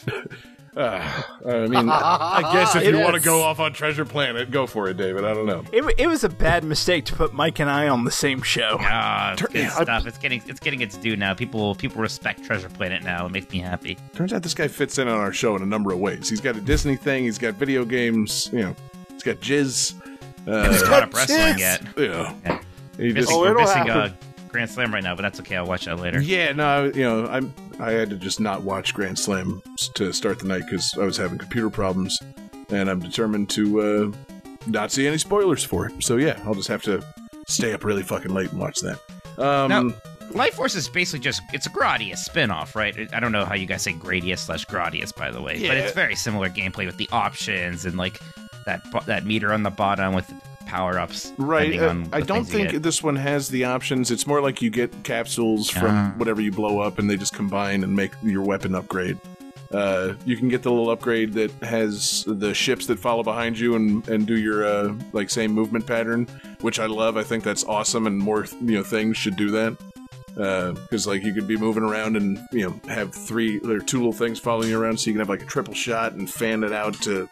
I mean, I guess if you want to go off on Treasure Planet, go for it, David. I don't know. It was a bad mistake to put Mike and I on the same show. It's getting its due now. People respect Treasure Planet now. It makes me happy. Turns out this guy fits in on our show in a number of ways. He's got a Disney thing. He's got video games. You know, he's got jizz. He's caught up wrestling yet. Yeah. We're missing Grand Slam right now, but that's okay. I'll watch that later. Yeah, no, I had to just not watch Grand Slam to start the night because I was having computer problems, and I'm determined to not see any spoilers for it. So yeah, I'll just have to stay up really fucking late and watch that. Now, Life Force is basically just—it's a Gradius spinoff, right? I don't know how you guys say Gradius/Gradius, by the way, but it's very similar gameplay with the options and like. That meter on the bottom with power-ups. Right. I don't think this one has the options. It's more like you get capsules from whatever you blow up, and they just combine and make your weapon upgrade. You can get the little upgrade that has the ships that follow behind you and do your like same movement pattern, which I love. I think that's awesome, and more things should do that. Because like you could be moving around and have two little things following you around, so you can have like a triple shot and fan it out to.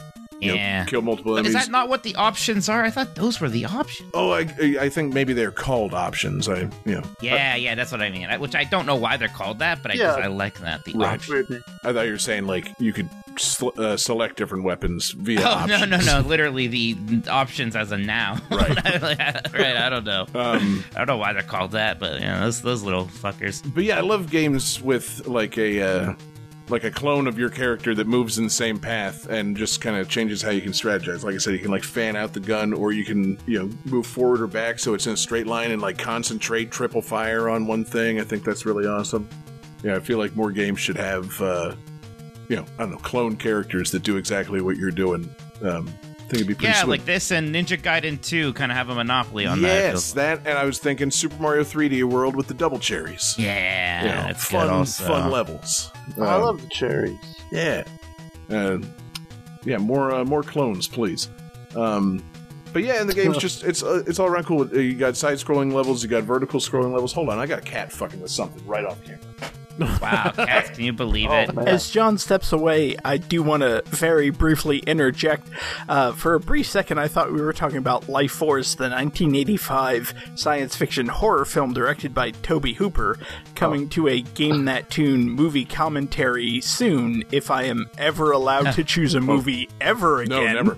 Kill multiple enemies. But is that not what the options are? I thought those were the options. Oh, I think maybe they're called options. Yeah, that's what I mean. Which I don't know why they're called that, but I like that. The options. I thought you were saying like you could select different weapons via. Oh options. No! Literally the options as a noun. Right. Right. I don't know. I don't know why they're called that, but those little fuckers. But yeah, I love games with like a. Like a clone of your character that moves in the same path and just kind of changes how you can strategize. Like I said, you can like fan out the gun, or you can move forward or back so it's in a straight line and like concentrate triple fire on one thing. I think that's really awesome. Yeah, I feel like more games should have I don't know, clone characters that do exactly what you're doing. I think it'd be pretty sweet. Like this and Ninja Gaiden 2 kind of have a monopoly on that. Yes, that, and I was thinking Super Mario 3D World with the double cherries. Yeah, that's fun. Also. Fun levels. I love the cherries. Yeah, more clones, please. But yeah, and the game's just, it's all around cool. You got side-scrolling levels, you got vertical-scrolling levels. Hold on, I got cat fucking with something right off camera. Wow, cats, can you believe it? Man. As John steps away, I do want to very briefly interject. For a brief second, I thought we were talking about Life Force, the 1985 science fiction horror film directed by Tobe Hooper, coming to a Game That Tune movie commentary soon, if I am ever allowed to choose a movie ever again. No, never.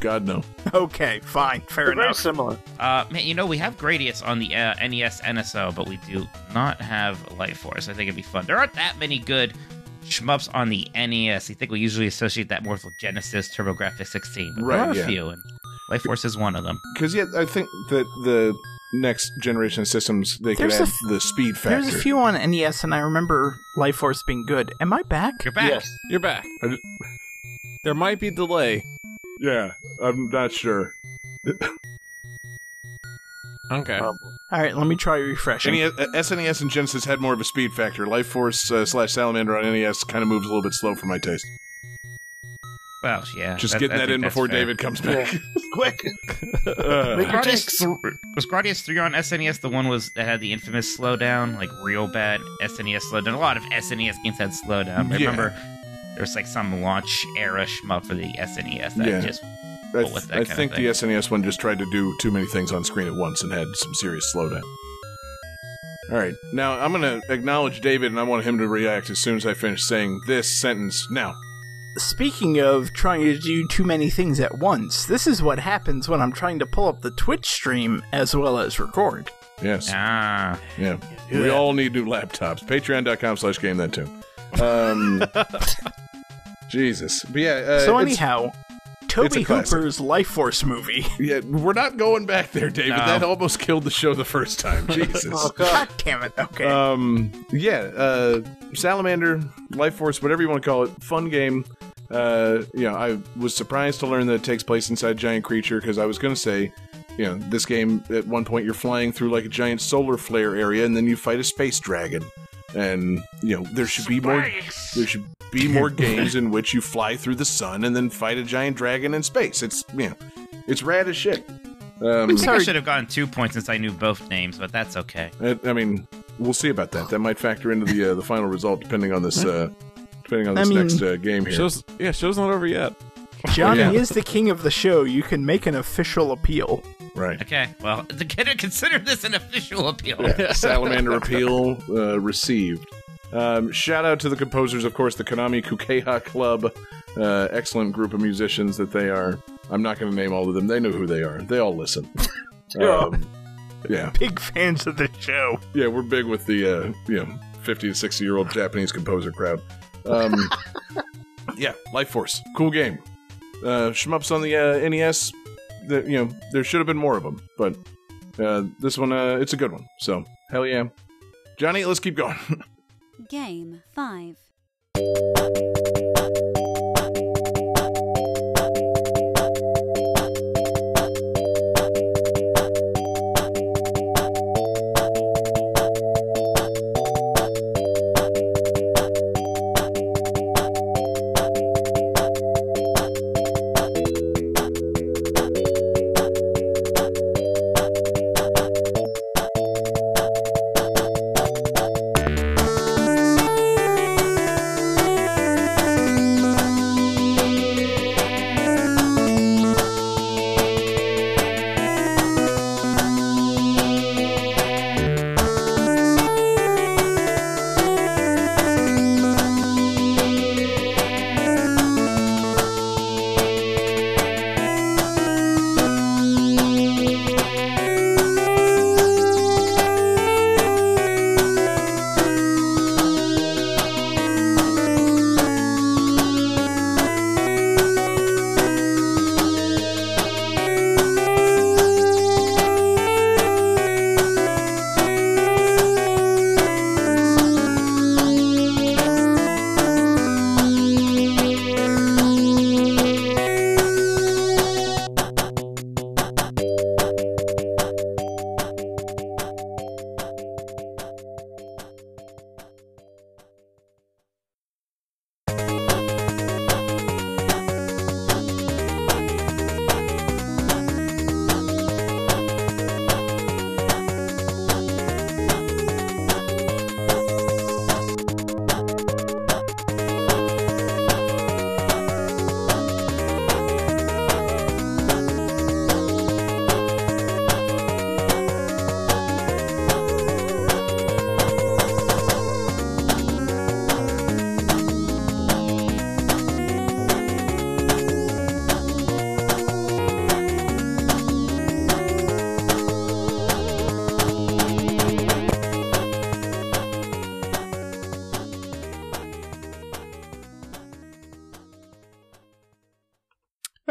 God, no. Okay, fine. Fair enough. Very similar. Man, you know, we have Gradius on the NES NSO, but we do not have Life Force. I think it'd be fun. There aren't that many good shmups on the NES. I think we usually associate that more with Genesis, TurboGrafx-16. But right, there are a few, and Life Force is one of them. Because, yeah, I think that the next generation systems, they could add the speed factor. There's a few on NES, and I remember Life Force being good. Am I back? You're back. Yes. You're back. There might be delay. Yeah, I'm not sure. Okay. Alright, let me try refreshing. SNES and Genesis had more of a speed factor. Life Force / Salamander on NES kind of moves a little bit slow for my taste. Well, yeah. Just getting that in before fair. David comes back. Yeah. Quick! Was Gradius 3 on SNES the one that had the infamous slowdown? Like, real bad SNES slowdown. A lot of SNES games had slowdown. I remember... There's like some launch era shmup for the SNES that just. I think the SNES one just tried to do too many things on screen at once and had some serious slowdown. All right, now I'm going to acknowledge David, and I want him to react as soon as I finish saying this sentence now. Speaking of trying to do too many things at once, this is what happens when I'm trying to pull up the Twitch stream as well as record. Yes. Ah. Yeah. We all need new laptops. Patreon.com/GameThatTune. Jesus. But yeah, so anyhow, Tobe Hooper's Life Force movie. Yeah, we're not going back there, David. No. That almost killed the show the first time. Jesus. Oh, God damn it. Okay. Salamander, Life Force, whatever you want to call it, fun game. I was surprised to learn that it takes place inside a giant creature, because I was going to say, you know, this game, at one point you're flying through like a giant solar flare area, and then you fight a space dragon. And, you know, there should be more games in which you fly through the sun and then fight a giant dragon in space. It's, you know, it's rad as shit. I should have gotten 2 points since I knew both names, but that's okay. I mean, we'll see about that. That might factor into the final result depending on this next game here. Show's not over yet. Johnny is the king of the show. You can make an official appeal. Right. Okay. Well, consider this an official appeal. Yeah. Salamander appeal received. Shout out to the composers, of course, the Konami Kukeha Club. Excellent group of musicians that they are. I'm not going to name all of them. They know who they are. They all listen. Yeah. Big fans of the show. Yeah, we're big with the 50 to 60-year-old Japanese composer crowd. Yeah, Life Force, cool game. Shmups on the NES. There should have been more of them, but this one, it's a good one. So, hell yeah. Johnny, let's keep going. Game 5.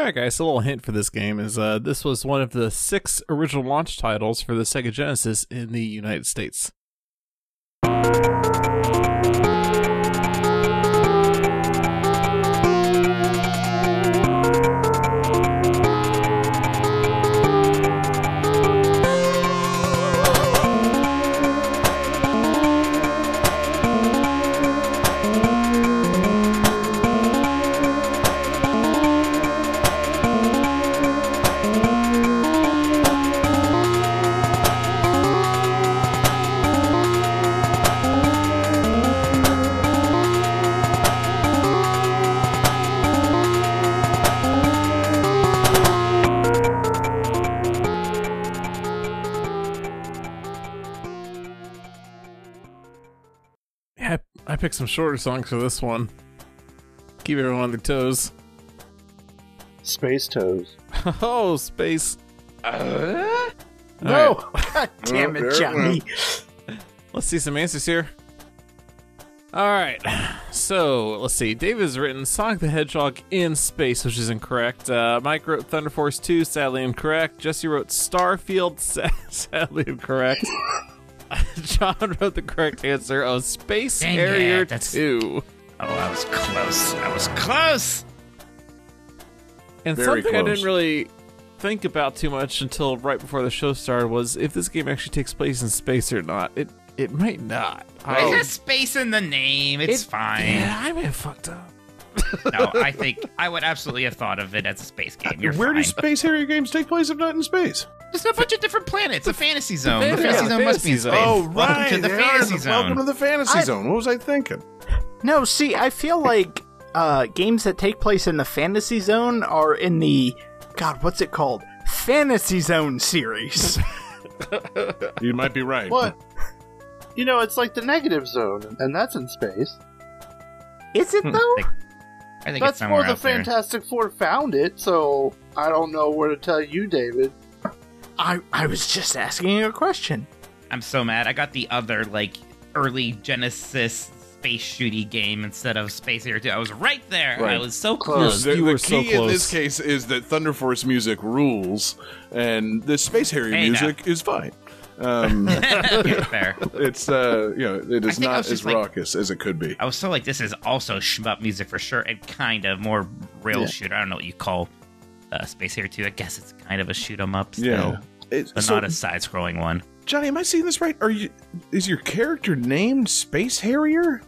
right, guys, a little hint for this game is this was one of the 6 original launch titles for the Sega Genesis in the United States. I picked some shorter songs for this one. Keep everyone on their toes. Space toes. Oh, space. No! Right. God damn it, Johnny. Let's see some answers here. Alright, so let's see. Dave has written Sonic the Hedgehog in space, which is incorrect. Mike wrote Thunder Force 2, sadly incorrect. Jesse wrote Starfield, sadly incorrect. John wrote the correct answer of Space Harrier 2. Oh, I was close. I was close! And something I didn't really think about too much until right before the show started was if this game actually takes place in space or not. It might not. There's just space in the name. It's fine. Yeah, I may have fucked up. No, I think I would absolutely have thought of it as a space game. Where do Space Harrier games take place if not in space? There's a bunch of different planets. A fantasy zone. The fantasy zone must be in space. Oh, right. Welcome to the fantasy zone. Welcome to the fantasy zone. What was I thinking? No, see, I feel like games that take place in the fantasy zone are in the, God, what's it called? Fantasy Zone series. You might be right. What? You know, it's like the Negative Zone, and that's in space. Is it, though? I think that's where the Fantastic Four found it, so I don't know where to tell you, David. I was just asking you a question. I'm so mad. I got the other, early Genesis space shooty game instead of Space Harrier 2. I was right there. Right. I was so close. You were so close. In this case is that Thunder Force music rules, and the Space Harrier music is fine. Fair. It's it is not as raucous as it could be. I was so this is also shmup music for sure, and kind of more rail shooter. I don't know what you call Space Harrier 2. I guess it's kind of a shoot 'em up still, but not a side-scrolling one. Johnny, am I seeing this right? Is your character named Space Harrier?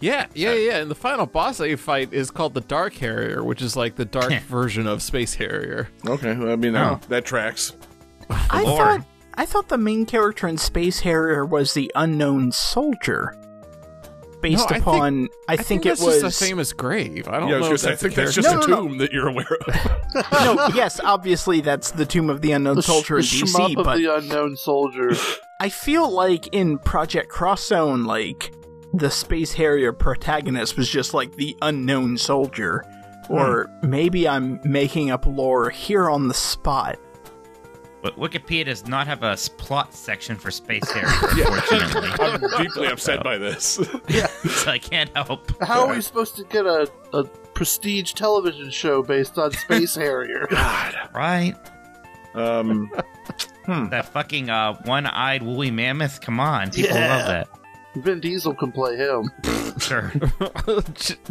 Yeah. And the final boss that you fight is called the Dark Harrier, which is the dark version of Space Harrier. Okay, well, I mean that tracks. I thought the main character in Space Harrier was the Unknown Soldier. Based upon, I think it was just a famous grave. I don't know. I think that's just a tomb that you're aware of. No, yes, obviously that's the tomb of the Unknown Soldier in DC. But the Unknown Soldier. I feel like in Project Cross Zone, the Space Harrier protagonist was just the Unknown Soldier, or maybe I'm making up lore here on the spot. But Wikipedia does not have a plot section for Space Harrier, unfortunately. I'm deeply upset by this. Yeah, so I can't help. How are we supposed to get a prestige television show based on Space Harrier? God, right? That fucking one-eyed woolly mammoth. Come on, people love that. Vin Diesel can play him. Sure.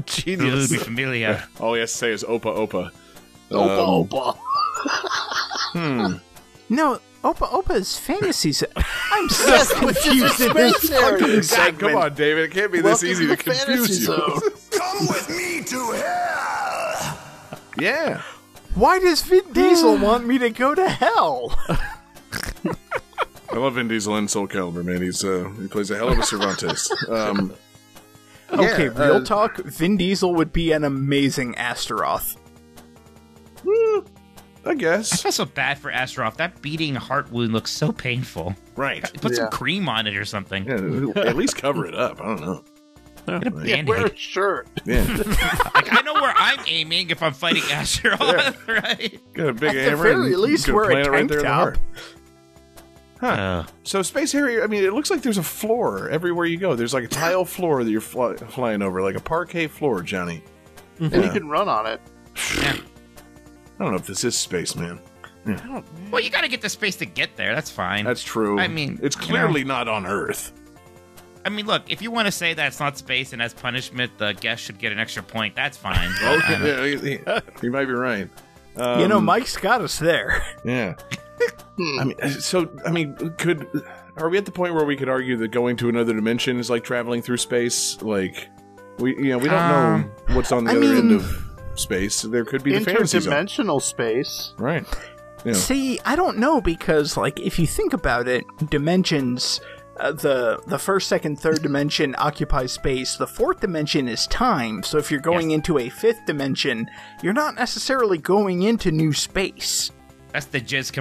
Genius. Be familiar. Yeah. All he has to say is "Opa, Opa." Opa, Opa. No, Opa's fantasy. I'm so confused in this fucking segment. Come on, David. It can't be this easy to confuse you. Come with me to hell. Yeah. Why does Vin Diesel want me to go to hell? I love Vin Diesel in Soul Calibur, man. He plays a hell of a Cervantes. Okay, real talk. Vin Diesel would be an amazing Astaroth. I guess. I feel so bad for Astaroth. That beating heart wound looks so painful. Right. Put some cream on it or something. Yeah, at least cover it up. I don't know. Wear a shirt. Yeah. I know where I'm aiming if I'm fighting Astaroth, right? Got a big hammer. At the least wear a tank top. So Space Harrier, I mean, it looks like there's a floor everywhere you go. There's a tile floor that you're flying over, a parquet floor, Johnny. And you can run on it. Yeah. I don't know if this is space, man. Yeah. I don't, well, you got to get the space to get there. That's fine. That's true. I mean, it's clearly not on Earth. I mean, look, if you want to say that's not space and as punishment, the guest should get an extra point, that's fine. Okay, you might be right. You know, Mike's got us there. Yeah. Are we at the point where we could argue that going to another dimension is like traveling through space? Like, we don't know what's on the other end of space. There could be the fantasy zone. Interdimensional space. Right. Yeah. See, I don't know because, like, if you think about it, dimensions... the first, second, third dimension occupies space. The fourth dimension is time. So if you're going into a fifth dimension, you're not necessarily going into new space. That's the jizz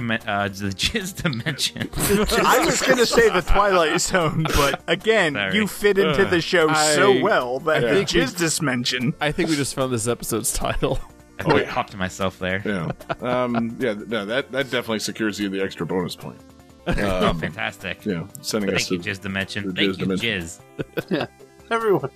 dimension. I was going to say the Twilight Zone, but again, you fit into the show so well that the jizz dimension. I think we just found this episode's title. I popped myself there. Yeah, that definitely secures you the extra bonus point. Oh, fantastic. Yeah, sending us thank you, Jizz Dimension. Thank you, Jizz. Yeah, everyone.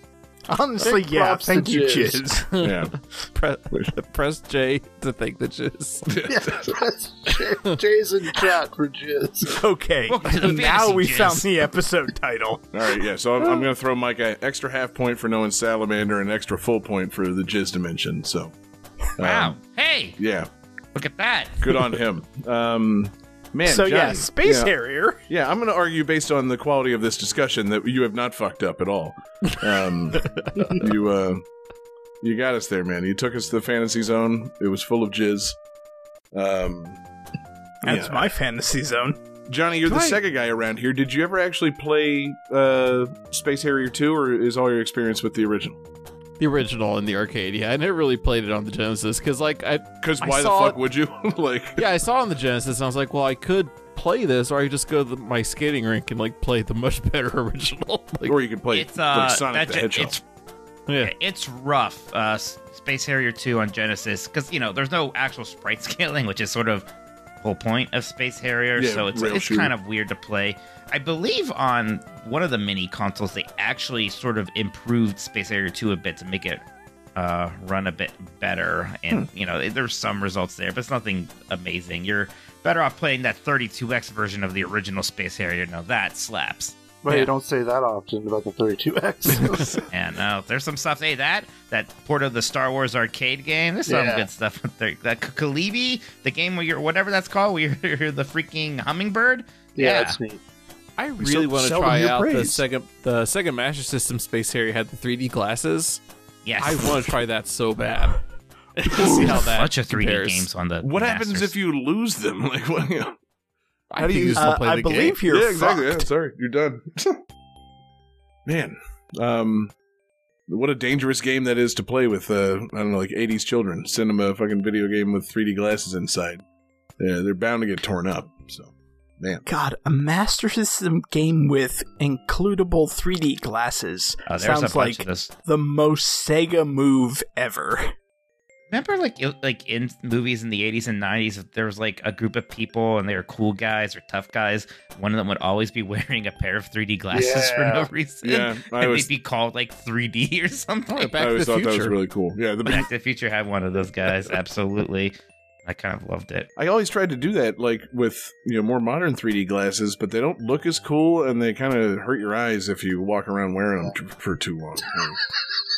Honestly, thank you, Jizz. Yeah. Press J to thank the Jizz. Yeah, press J's in chat for Jizz. Okay, now we found the episode title. Alright, yeah, so I'm going to throw Mike an extra half point for knowing Salamander and an extra full point for the Jizz Dimension, so. Wow. Hey! Yeah. Look at that. Good on him. Man, so Johnny, Space Harrier. Yeah, I'm going to argue based on the quality of this discussion that you have not fucked up at all. You got us there, man. You took us to the fantasy zone. It was full of jizz. That's my fantasy zone. Johnny, you're the Sega guy around here. Did you ever actually play Space Harrier 2, or is all your experience with the original? The original in the arcade, yeah. I never really played it on the Genesis, because why the fuck would you? I saw it on the Genesis, and I was like, well, I could play this, or I could just go to my skating rink and play the much better original. Or you could play Sonic the Hedgehog. It's rough. Space Harrier 2 on Genesis, because there's no actual sprite scaling, which is sort of the whole point of Space Harrier. Yeah, so it's kind of weird to play. I believe on one of the mini consoles, they actually sort of improved Space Harrier 2 a bit to make it run a bit better. And, there's some results there, but it's nothing amazing. You're better off playing that 32X version of the original Space Harrier. Now that slaps. But you don't say that often about the 32X. And there's some stuff. Hey, that port of the Star Wars arcade game. There's some good stuff. That Kalibi, the game where you're, whatever that's called, where you're the freaking hummingbird. Yeah, that's neat. I really want to try out the Sega Master System Space Harrier had the 3D glasses. Yes, I want to try that so bad. See how that bunch of 3D games on the. What happens if you lose them? Like, what? How do you still play the game? I believe you're fucked. Yeah, sorry, you're done. Man, what a dangerous game that is to play with. I don't know, like 80s children. Send them a fucking video game with 3D glasses inside. Yeah, they're bound to get torn up. So. Man. God, a Master System game with includable 3D glasses sounds like the most Sega move ever. Remember, like in movies in the 80s and 90s, there was like a group of people and they were cool guys or tough guys. One of them would always be wearing a pair of 3D glasses for no reason. Yeah, they'd be called like 3D or something. Like Back I always to the thought Future. That was really cool. Yeah, Back to the Future had one of those guys, absolutely. I kind of loved it. I always tried to do that, like with more modern 3D glasses, but they don't look as cool, and they kind of hurt your eyes if you walk around wearing them for too long.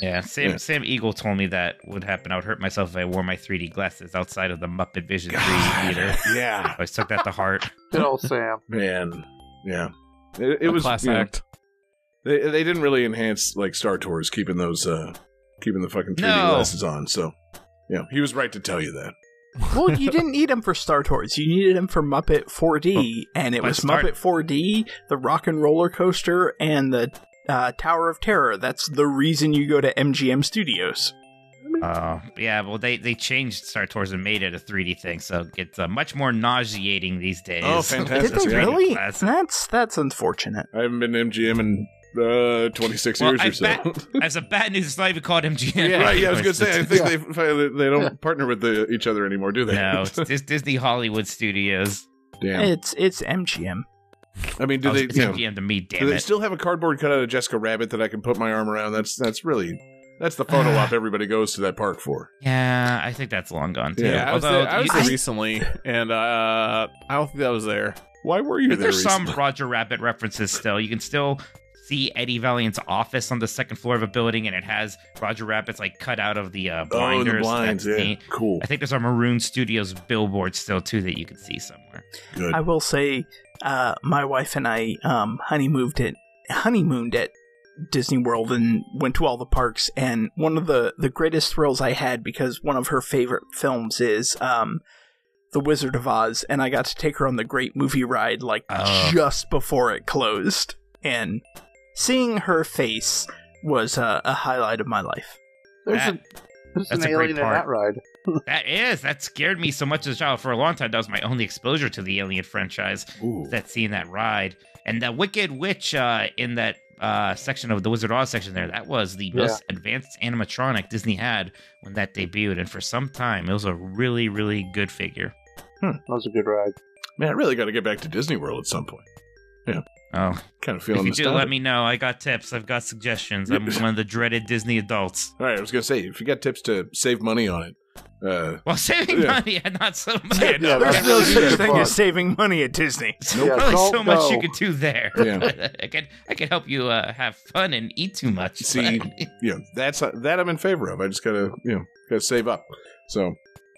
Yeah, Sam Eagle told me that would happen. I would hurt myself if I wore my 3D glasses outside of the Muppet Vision 3D theater. Yeah, I always took that to heart. Good old Sam, man. Yeah, it was class act. They didn't really enhance like Star Tours, keeping the fucking 3D glasses on. So yeah, he was right to tell you that. Well, you didn't need him for Star Tours. You needed him for Muppet 4D, and it was Muppet 4D, the Rock and Roller Coaster, and the Tower of Terror. That's the reason you go to MGM Studios. Yeah, well, they changed Star Tours and made it a 3D thing, so it's much more nauseating these days. Oh, fantastic. Did they really? That's unfortunate. I haven't been to MGM in... 26 years or so. That's a bad news. It's not even called MGM. Yeah, right, yeah, I was going to say, I think they don't partner with each other anymore, do they? No, it's Disney Hollywood Studios. Damn. It's MGM. I mean, it's MGM to me, damn it. Do they still have a cardboard cutout of Jessica Rabbit that I can put my arm around? That's really... That's the photo op everybody goes to that park for. Yeah, I think that's long gone too. Yeah, I was there recently, and I don't think that was there. Why were you there? There's recently? Some Roger Rabbit references still. You can still see Eddie Valiant's office on the second floor of a building, and it has Roger Rabbit's like cut out of the blinders. Oh, the blinds, yeah. Neat. Cool. I think there's a Maroon Studios billboard still too that you can see somewhere. Good. I will say, my wife and I honeymooned at Disney World and went to all the parks, and one of the greatest thrills I had, because one of her favorite films is The Wizard of Oz, and I got to take her on the Great Movie Ride just before it closed, and seeing her face was a highlight of my life. There's an alien in that ride. That scared me so much as a child. For a long time, that was my only exposure to the Alien franchise. Ooh. That seeing that ride, and the Wicked Witch in that section of the Wizard of Oz section there, that was the most advanced animatronic Disney had when that debuted, and for some time it was a really, really good figure. That was a good ride. Man, I really got to get back to Disney World at some point. Yeah. Oh, kind of feeling. If you do, let me know. I got tips. I've got suggestions. I'm one of the dreaded Disney adults. All right, I was gonna say, if you got tips to save money on it. Saving money and not so much. Yeah, there's no such thing as saving money at Disney. Nope. Yeah, probably so much you could do there. Yeah. I can help you have fun and eat too much. See, but... yeah, that I'm in favor of. I just gotta save up. So,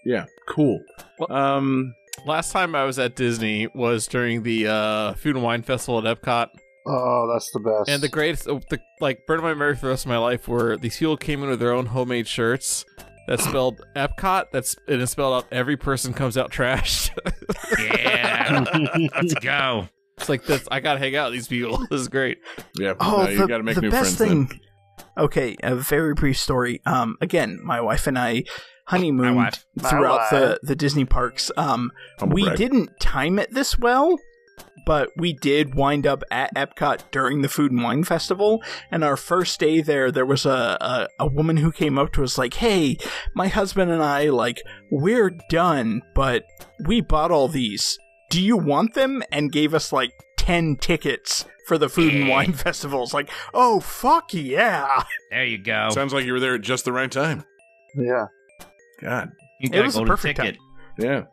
yeah, cool. Well, last time I was at Disney was during the Food and Wine Festival at Epcot. Oh, that's the best. And the greatest, burn of my memory for the rest of my life, were these people came in with their own homemade shirts. That's spelled Epcot. It's spelled out. Every person comes out trashed. Yeah, let's go. It's like this. I gotta hang out with these people. This is great. Yeah. Oh, you gotta make new friends. Then. Okay, a very brief story. Again, my wife and I honeymooned throughout the Disney parks. We didn't time it this well, but we did wind up at Epcot during the Food and Wine Festival, and our first day there was a woman who came up to us like, hey, my husband and I, we're done, but we bought all these. Do you want them? And gave us, 10 tickets for the Food and Wine Festival. It's like, oh, fuck yeah. There you go. Sounds like you were there at just the right time. Yeah. God. It was a perfect ticket. Yeah.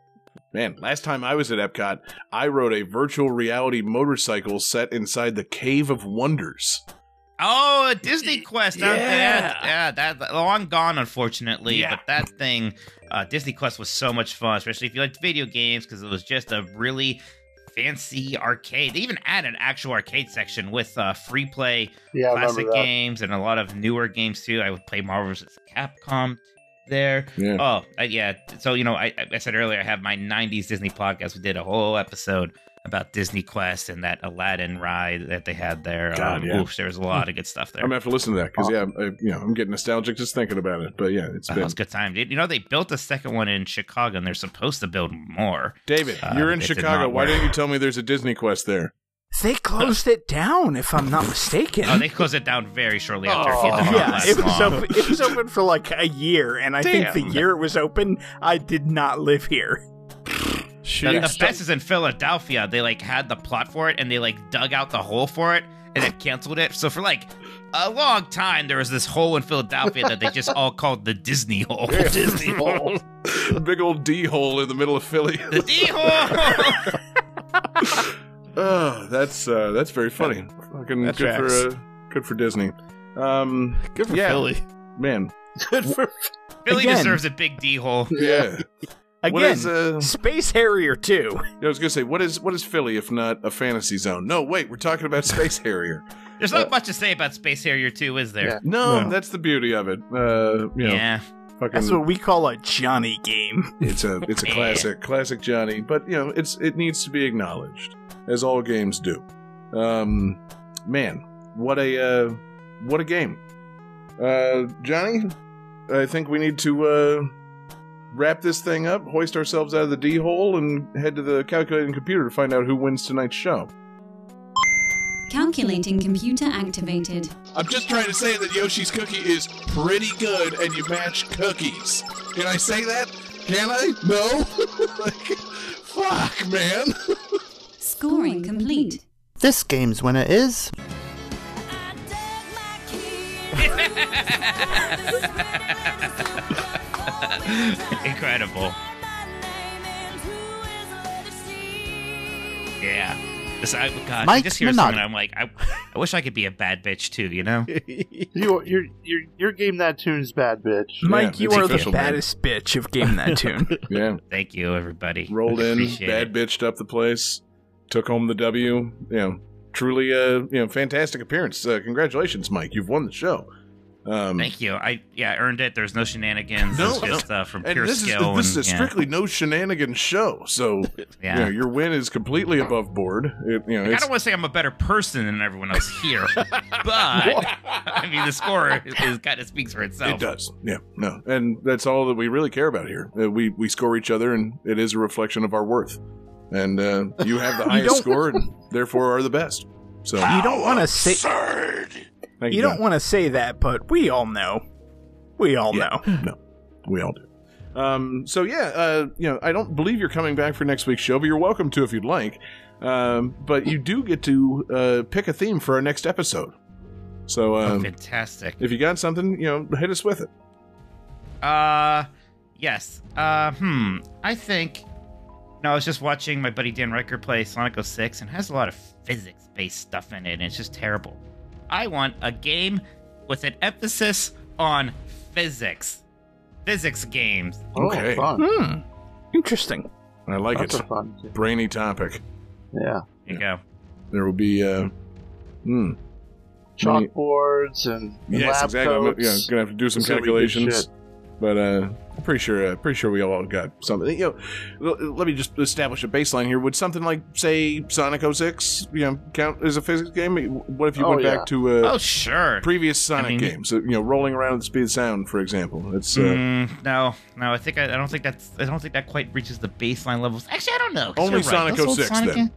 Man, last time I was at Epcot, I rode a virtual reality motorcycle set inside the Cave of Wonders. Oh, a Disney Quest. Yeah. That long gone, unfortunately. Yeah. But that thing, Disney Quest was so much fun, especially if you liked video games, because it was just a really fancy arcade. They even added an actual arcade section with free play classic games and a lot of newer games, too. I would play Marvel vs. Capcom. There. Yeah. So, I said earlier, I have my 90s Disney podcast. We did a whole episode about Disney Quest and that Aladdin ride that they had there. God, yeah. Oof, there was a lot of good stuff there. I'm going to have to listen to that because, I'm getting nostalgic just thinking about it. But, yeah, it's been... That was a good time. You know, they built a second one in Chicago, and they're supposed to build more. David, you're in Chicago. Why didn't you tell me there's a Disney Quest there? They closed it down, if I'm not mistaken. Oh, they closed it down very shortly after. It was open for a year, and I think the year it was open, I did not live here. The best is in Philadelphia. They had the plot for it, and they dug out the hole for it, and then canceled it. So for a long time, there was this hole in Philadelphia that they just all called the Disney hole. Yeah. Disney hole. The big old D hole in the middle of Philly. The D hole. Oh, that's very funny. Fucking good tracks. Good for Disney. Good for Philly, man. Good for Philly. Deserves a big D hole. Yeah. Again, Space Harrier 2. I was gonna say, what is Philly if not a fantasy zone? No, wait, we're talking about Space Harrier. There's not much to say about Space Harrier 2, is there? Yeah. No, that's the beauty of it. That's what we call a Johnny game. It's a classic Johnny, but it needs to be acknowledged. As all games do. Man, what a game. Johnny, I think we need to wrap this thing up, hoist ourselves out of the D-hole, and head to the calculating computer to find out who wins tonight's show. Calculating computer activated. I'm just trying to say that Yoshi's cookie is pretty good and you match cookies. Can I say that? Can I? No? Fuck, man. Scoring complete. This game's winner is... I dug my key Incredible. Yeah. This, God, Mike, I just hear something and I'm like, I wish I could be a bad bitch too, you know? your Game That Tune's bad bitch. Mike, yeah, you are the baddest bitch of Game That Tune. Yeah. Thank you, everybody. Rolled in, bad bitched up the place, took home the W. You know, truly a fantastic appearance. Congratulations, Mike. You've won the show. Thank you. I earned it. There's no shenanigans. No, it's just from pure skill. This is strictly no shenanigans show. So yeah, your win is completely above board. I don't want to say I'm a better person than everyone else here, but I mean the score is kind of speaks for itself. It does. Yeah. No. And that's all that we really care about here. We score each other, and it is a reflection of our worth. And you have the highest score, and therefore are the best. So you don't want to say. You don't want to say that, but we all know. We all know. No, we all do. So yeah, I don't believe you're coming back for next week's show, but you're welcome to if you'd like. But you do get to pick a theme for our next episode. So fantastic! If you got something, hit us with it. Yes. I think. No, I was just watching my buddy Dan Riker play Sonic 06, and it has a lot of physics-based stuff in it, and it's just terrible. I want a game with an emphasis on physics. Physics games. Okay. Oh, fun. Interesting. I like it. Fun, brainy topic. Yeah. There you go. There will be chalkboards and lab exactly. Coats. I'm gonna have to do some calculations. But I'm pretty sure we all got something. Let me just establish a baseline here. Would something like, say, Sonic 06, count as a physics game? What if you went back to previous Sonic games? Rolling around at the speed of sound, for example. It's no. I don't think that's. I don't think that quite reaches the baseline levels. Actually, I don't know. Only Sonic 06 Sonic then.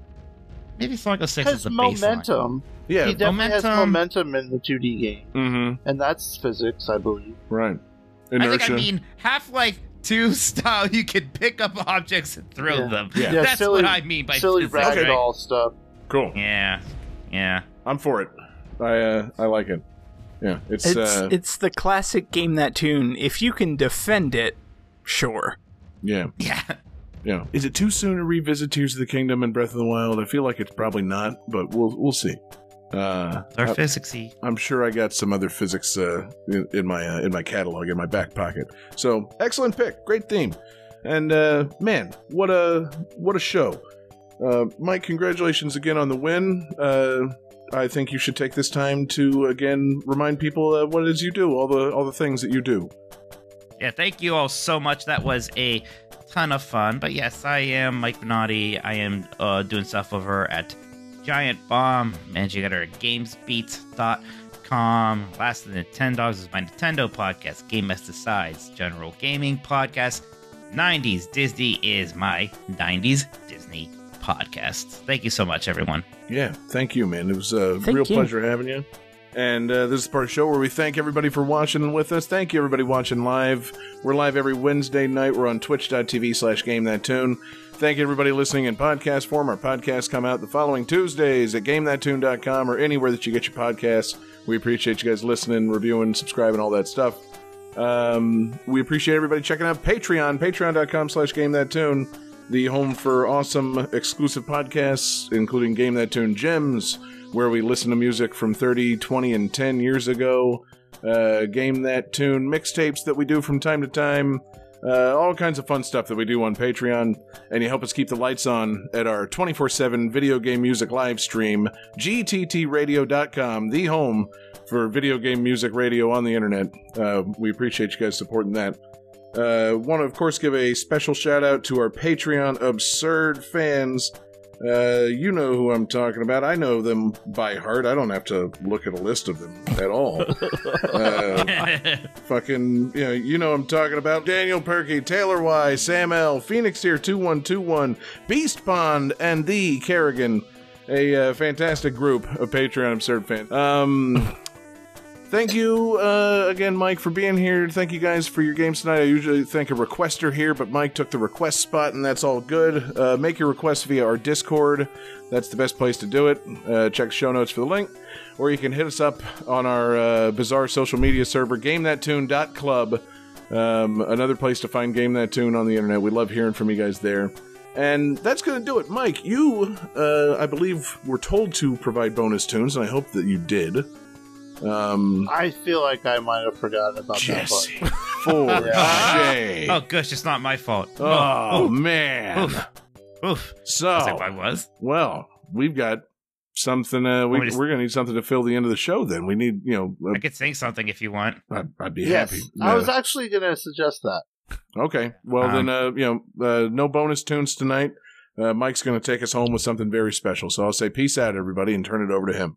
Maybe Sonic 06 is the baseline. Momentum. Yeah, he definitely has momentum in the 2D game, and that's physics, I believe. Right. Inertia. I think Half-Life 2 style. You can pick up objects and throw them. Yeah. That's silly, what I mean by silly ragdoll stuff. Cool. Yeah, yeah. I'm for it. I like it. Yeah, it's the classic Game That Tune. If you can defend it, sure. Yeah. Yeah. Yeah. Is it too soon to revisit Tears of the Kingdom and Breath of the Wild? I feel like it's probably not, but we'll see. Or physicsy. I'm sure I got some other physics in my catalog in my back pocket. So excellent pick, great theme, and man, what a show! Mike, congratulations again on the win. I think you should take this time to again remind people what it is you do, all the things that you do. Yeah, thank you all so much. That was a ton of fun. But yes, I am Mike Minotti. I am doing stuff over at Giant Bomb, and you got our GamesBeat.com. Last of the Nintendogs is my Nintendo podcast. Game Mess Decides, General Gaming Podcast. 90s Disney is my 90s Disney podcast. Thank you so much, everyone. Yeah, thank you, man. It was a real pleasure having you. And this is part of the show where we thank everybody for watching and with us. Thank you, everybody watching live. We're live every Wednesday night. We're on twitch.tv/GameThatTune. Thank you, everybody listening in podcast form. Our podcasts come out the following Tuesdays at GameThatTune.com or anywhere that you get your podcasts. We appreciate you guys listening, reviewing, subscribing, all that stuff. We appreciate everybody checking out Patreon, patreon.com/GameThatTune, the home for awesome exclusive podcasts, including Game That Tune Gems, where we listen to music from 30, 20, and 10 years ago. Game That Tune mixtapes that we do from time to time. All kinds of fun stuff that we do on Patreon. And you help us keep the lights on at our 24/7 video game music live stream, gttradio.com, the home for video game music radio on the internet. We appreciate you guys supporting that. Want to, of course, give a special shout out to our Patreon Absurd fans. You know who I'm talking about. I know them by heart. I don't have to look at a list of them at all. You know I'm talking about Daniel Perky, Taylor Y, Sam L, Phoenix Tier 2121, Beast Pond, and The Kerrigan. A fantastic group of Patreon Absurd fans. Thank you again, Mike, for being here. Thank you guys for your games tonight. I usually thank a requester here, but Mike took the request spot, and that's all good. Make your requests via our Discord. That's the best place to do it. Check show notes for the link. Or you can hit us up on our bizarre social media server, GameThatTune.club. Another place to find Game That Tune on the internet. We love hearing from you guys there. And that's going to do it. Mike, you, I believe, were told to provide bonus tunes, and I hope that you did. I feel like I might have forgotten about Jesse. That part. For Jay. Oh, gosh, it's not my fault. Oh, man. Oof. Oof. So, well, we've got something, we're going to need something to fill the end of the show then. We need, you know... I could sing something if you want. I'd be happy. I was actually going to suggest that. Okay, well then, you know, no bonus tunes tonight. Mike's going to take us home with something very special, so I'll say peace out, everybody, and turn it over to him.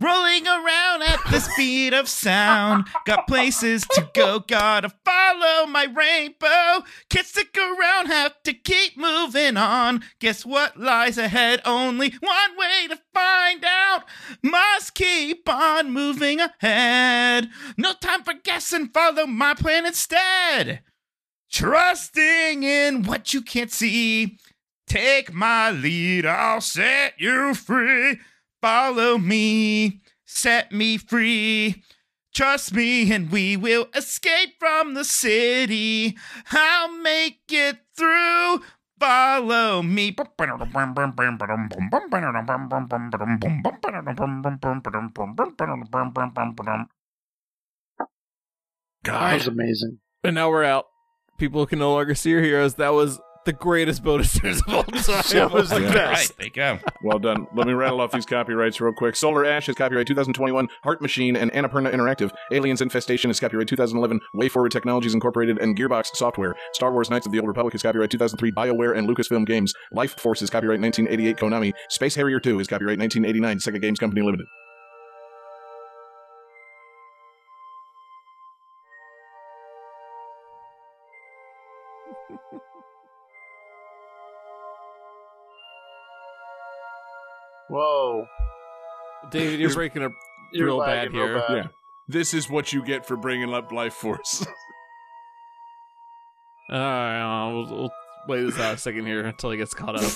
Rolling around at the speed of sound, got places to go, gotta follow my rainbow, can't stick around, have to keep moving on, guess what lies ahead, only one way to find out, must keep on moving ahead, no time for guessing, follow my plan instead, trusting in what you can't see, take my lead, I'll set you free. Follow me, set me free, trust me and we will escape from the city, I'll make it through, follow me. God, that was amazing. And now we're out. People can no longer see your heroes. That was... the greatest bonusers of all time. That was the best. Right, there you go. Well done. Let me rattle off these copyrights real quick. Solar Ash is copyright 2021. Heart Machine and Annapurna Interactive. Aliens Infestation is copyright 2011. WayForward Technologies Incorporated and Gearbox Software. Star Wars Knights of the Old Republic is copyright 2003. BioWare and Lucasfilm Games. Life Force is copyright 1988. Konami. Space Harrier 2 is copyright 1989. Sega Games Company Limited. Whoa. David, you're breaking up real bad here. Real bad. Yeah. This is what you get for bringing up Life Force. All right, we'll play this out a second here until he gets caught up.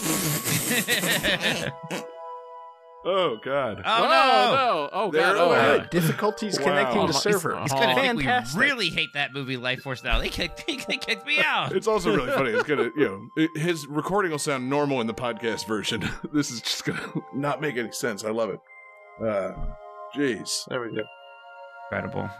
Oh, God. Oh, no. Oh, God. Oh, right. Difficulties connecting to server. It's going to make me really hate that movie, Life Force, now. They kicked me out. It's also really funny. It's going to, you know, his recording will sound normal in the podcast version. This is just going to not make any sense. I love it. Jeez. There we go. Incredible.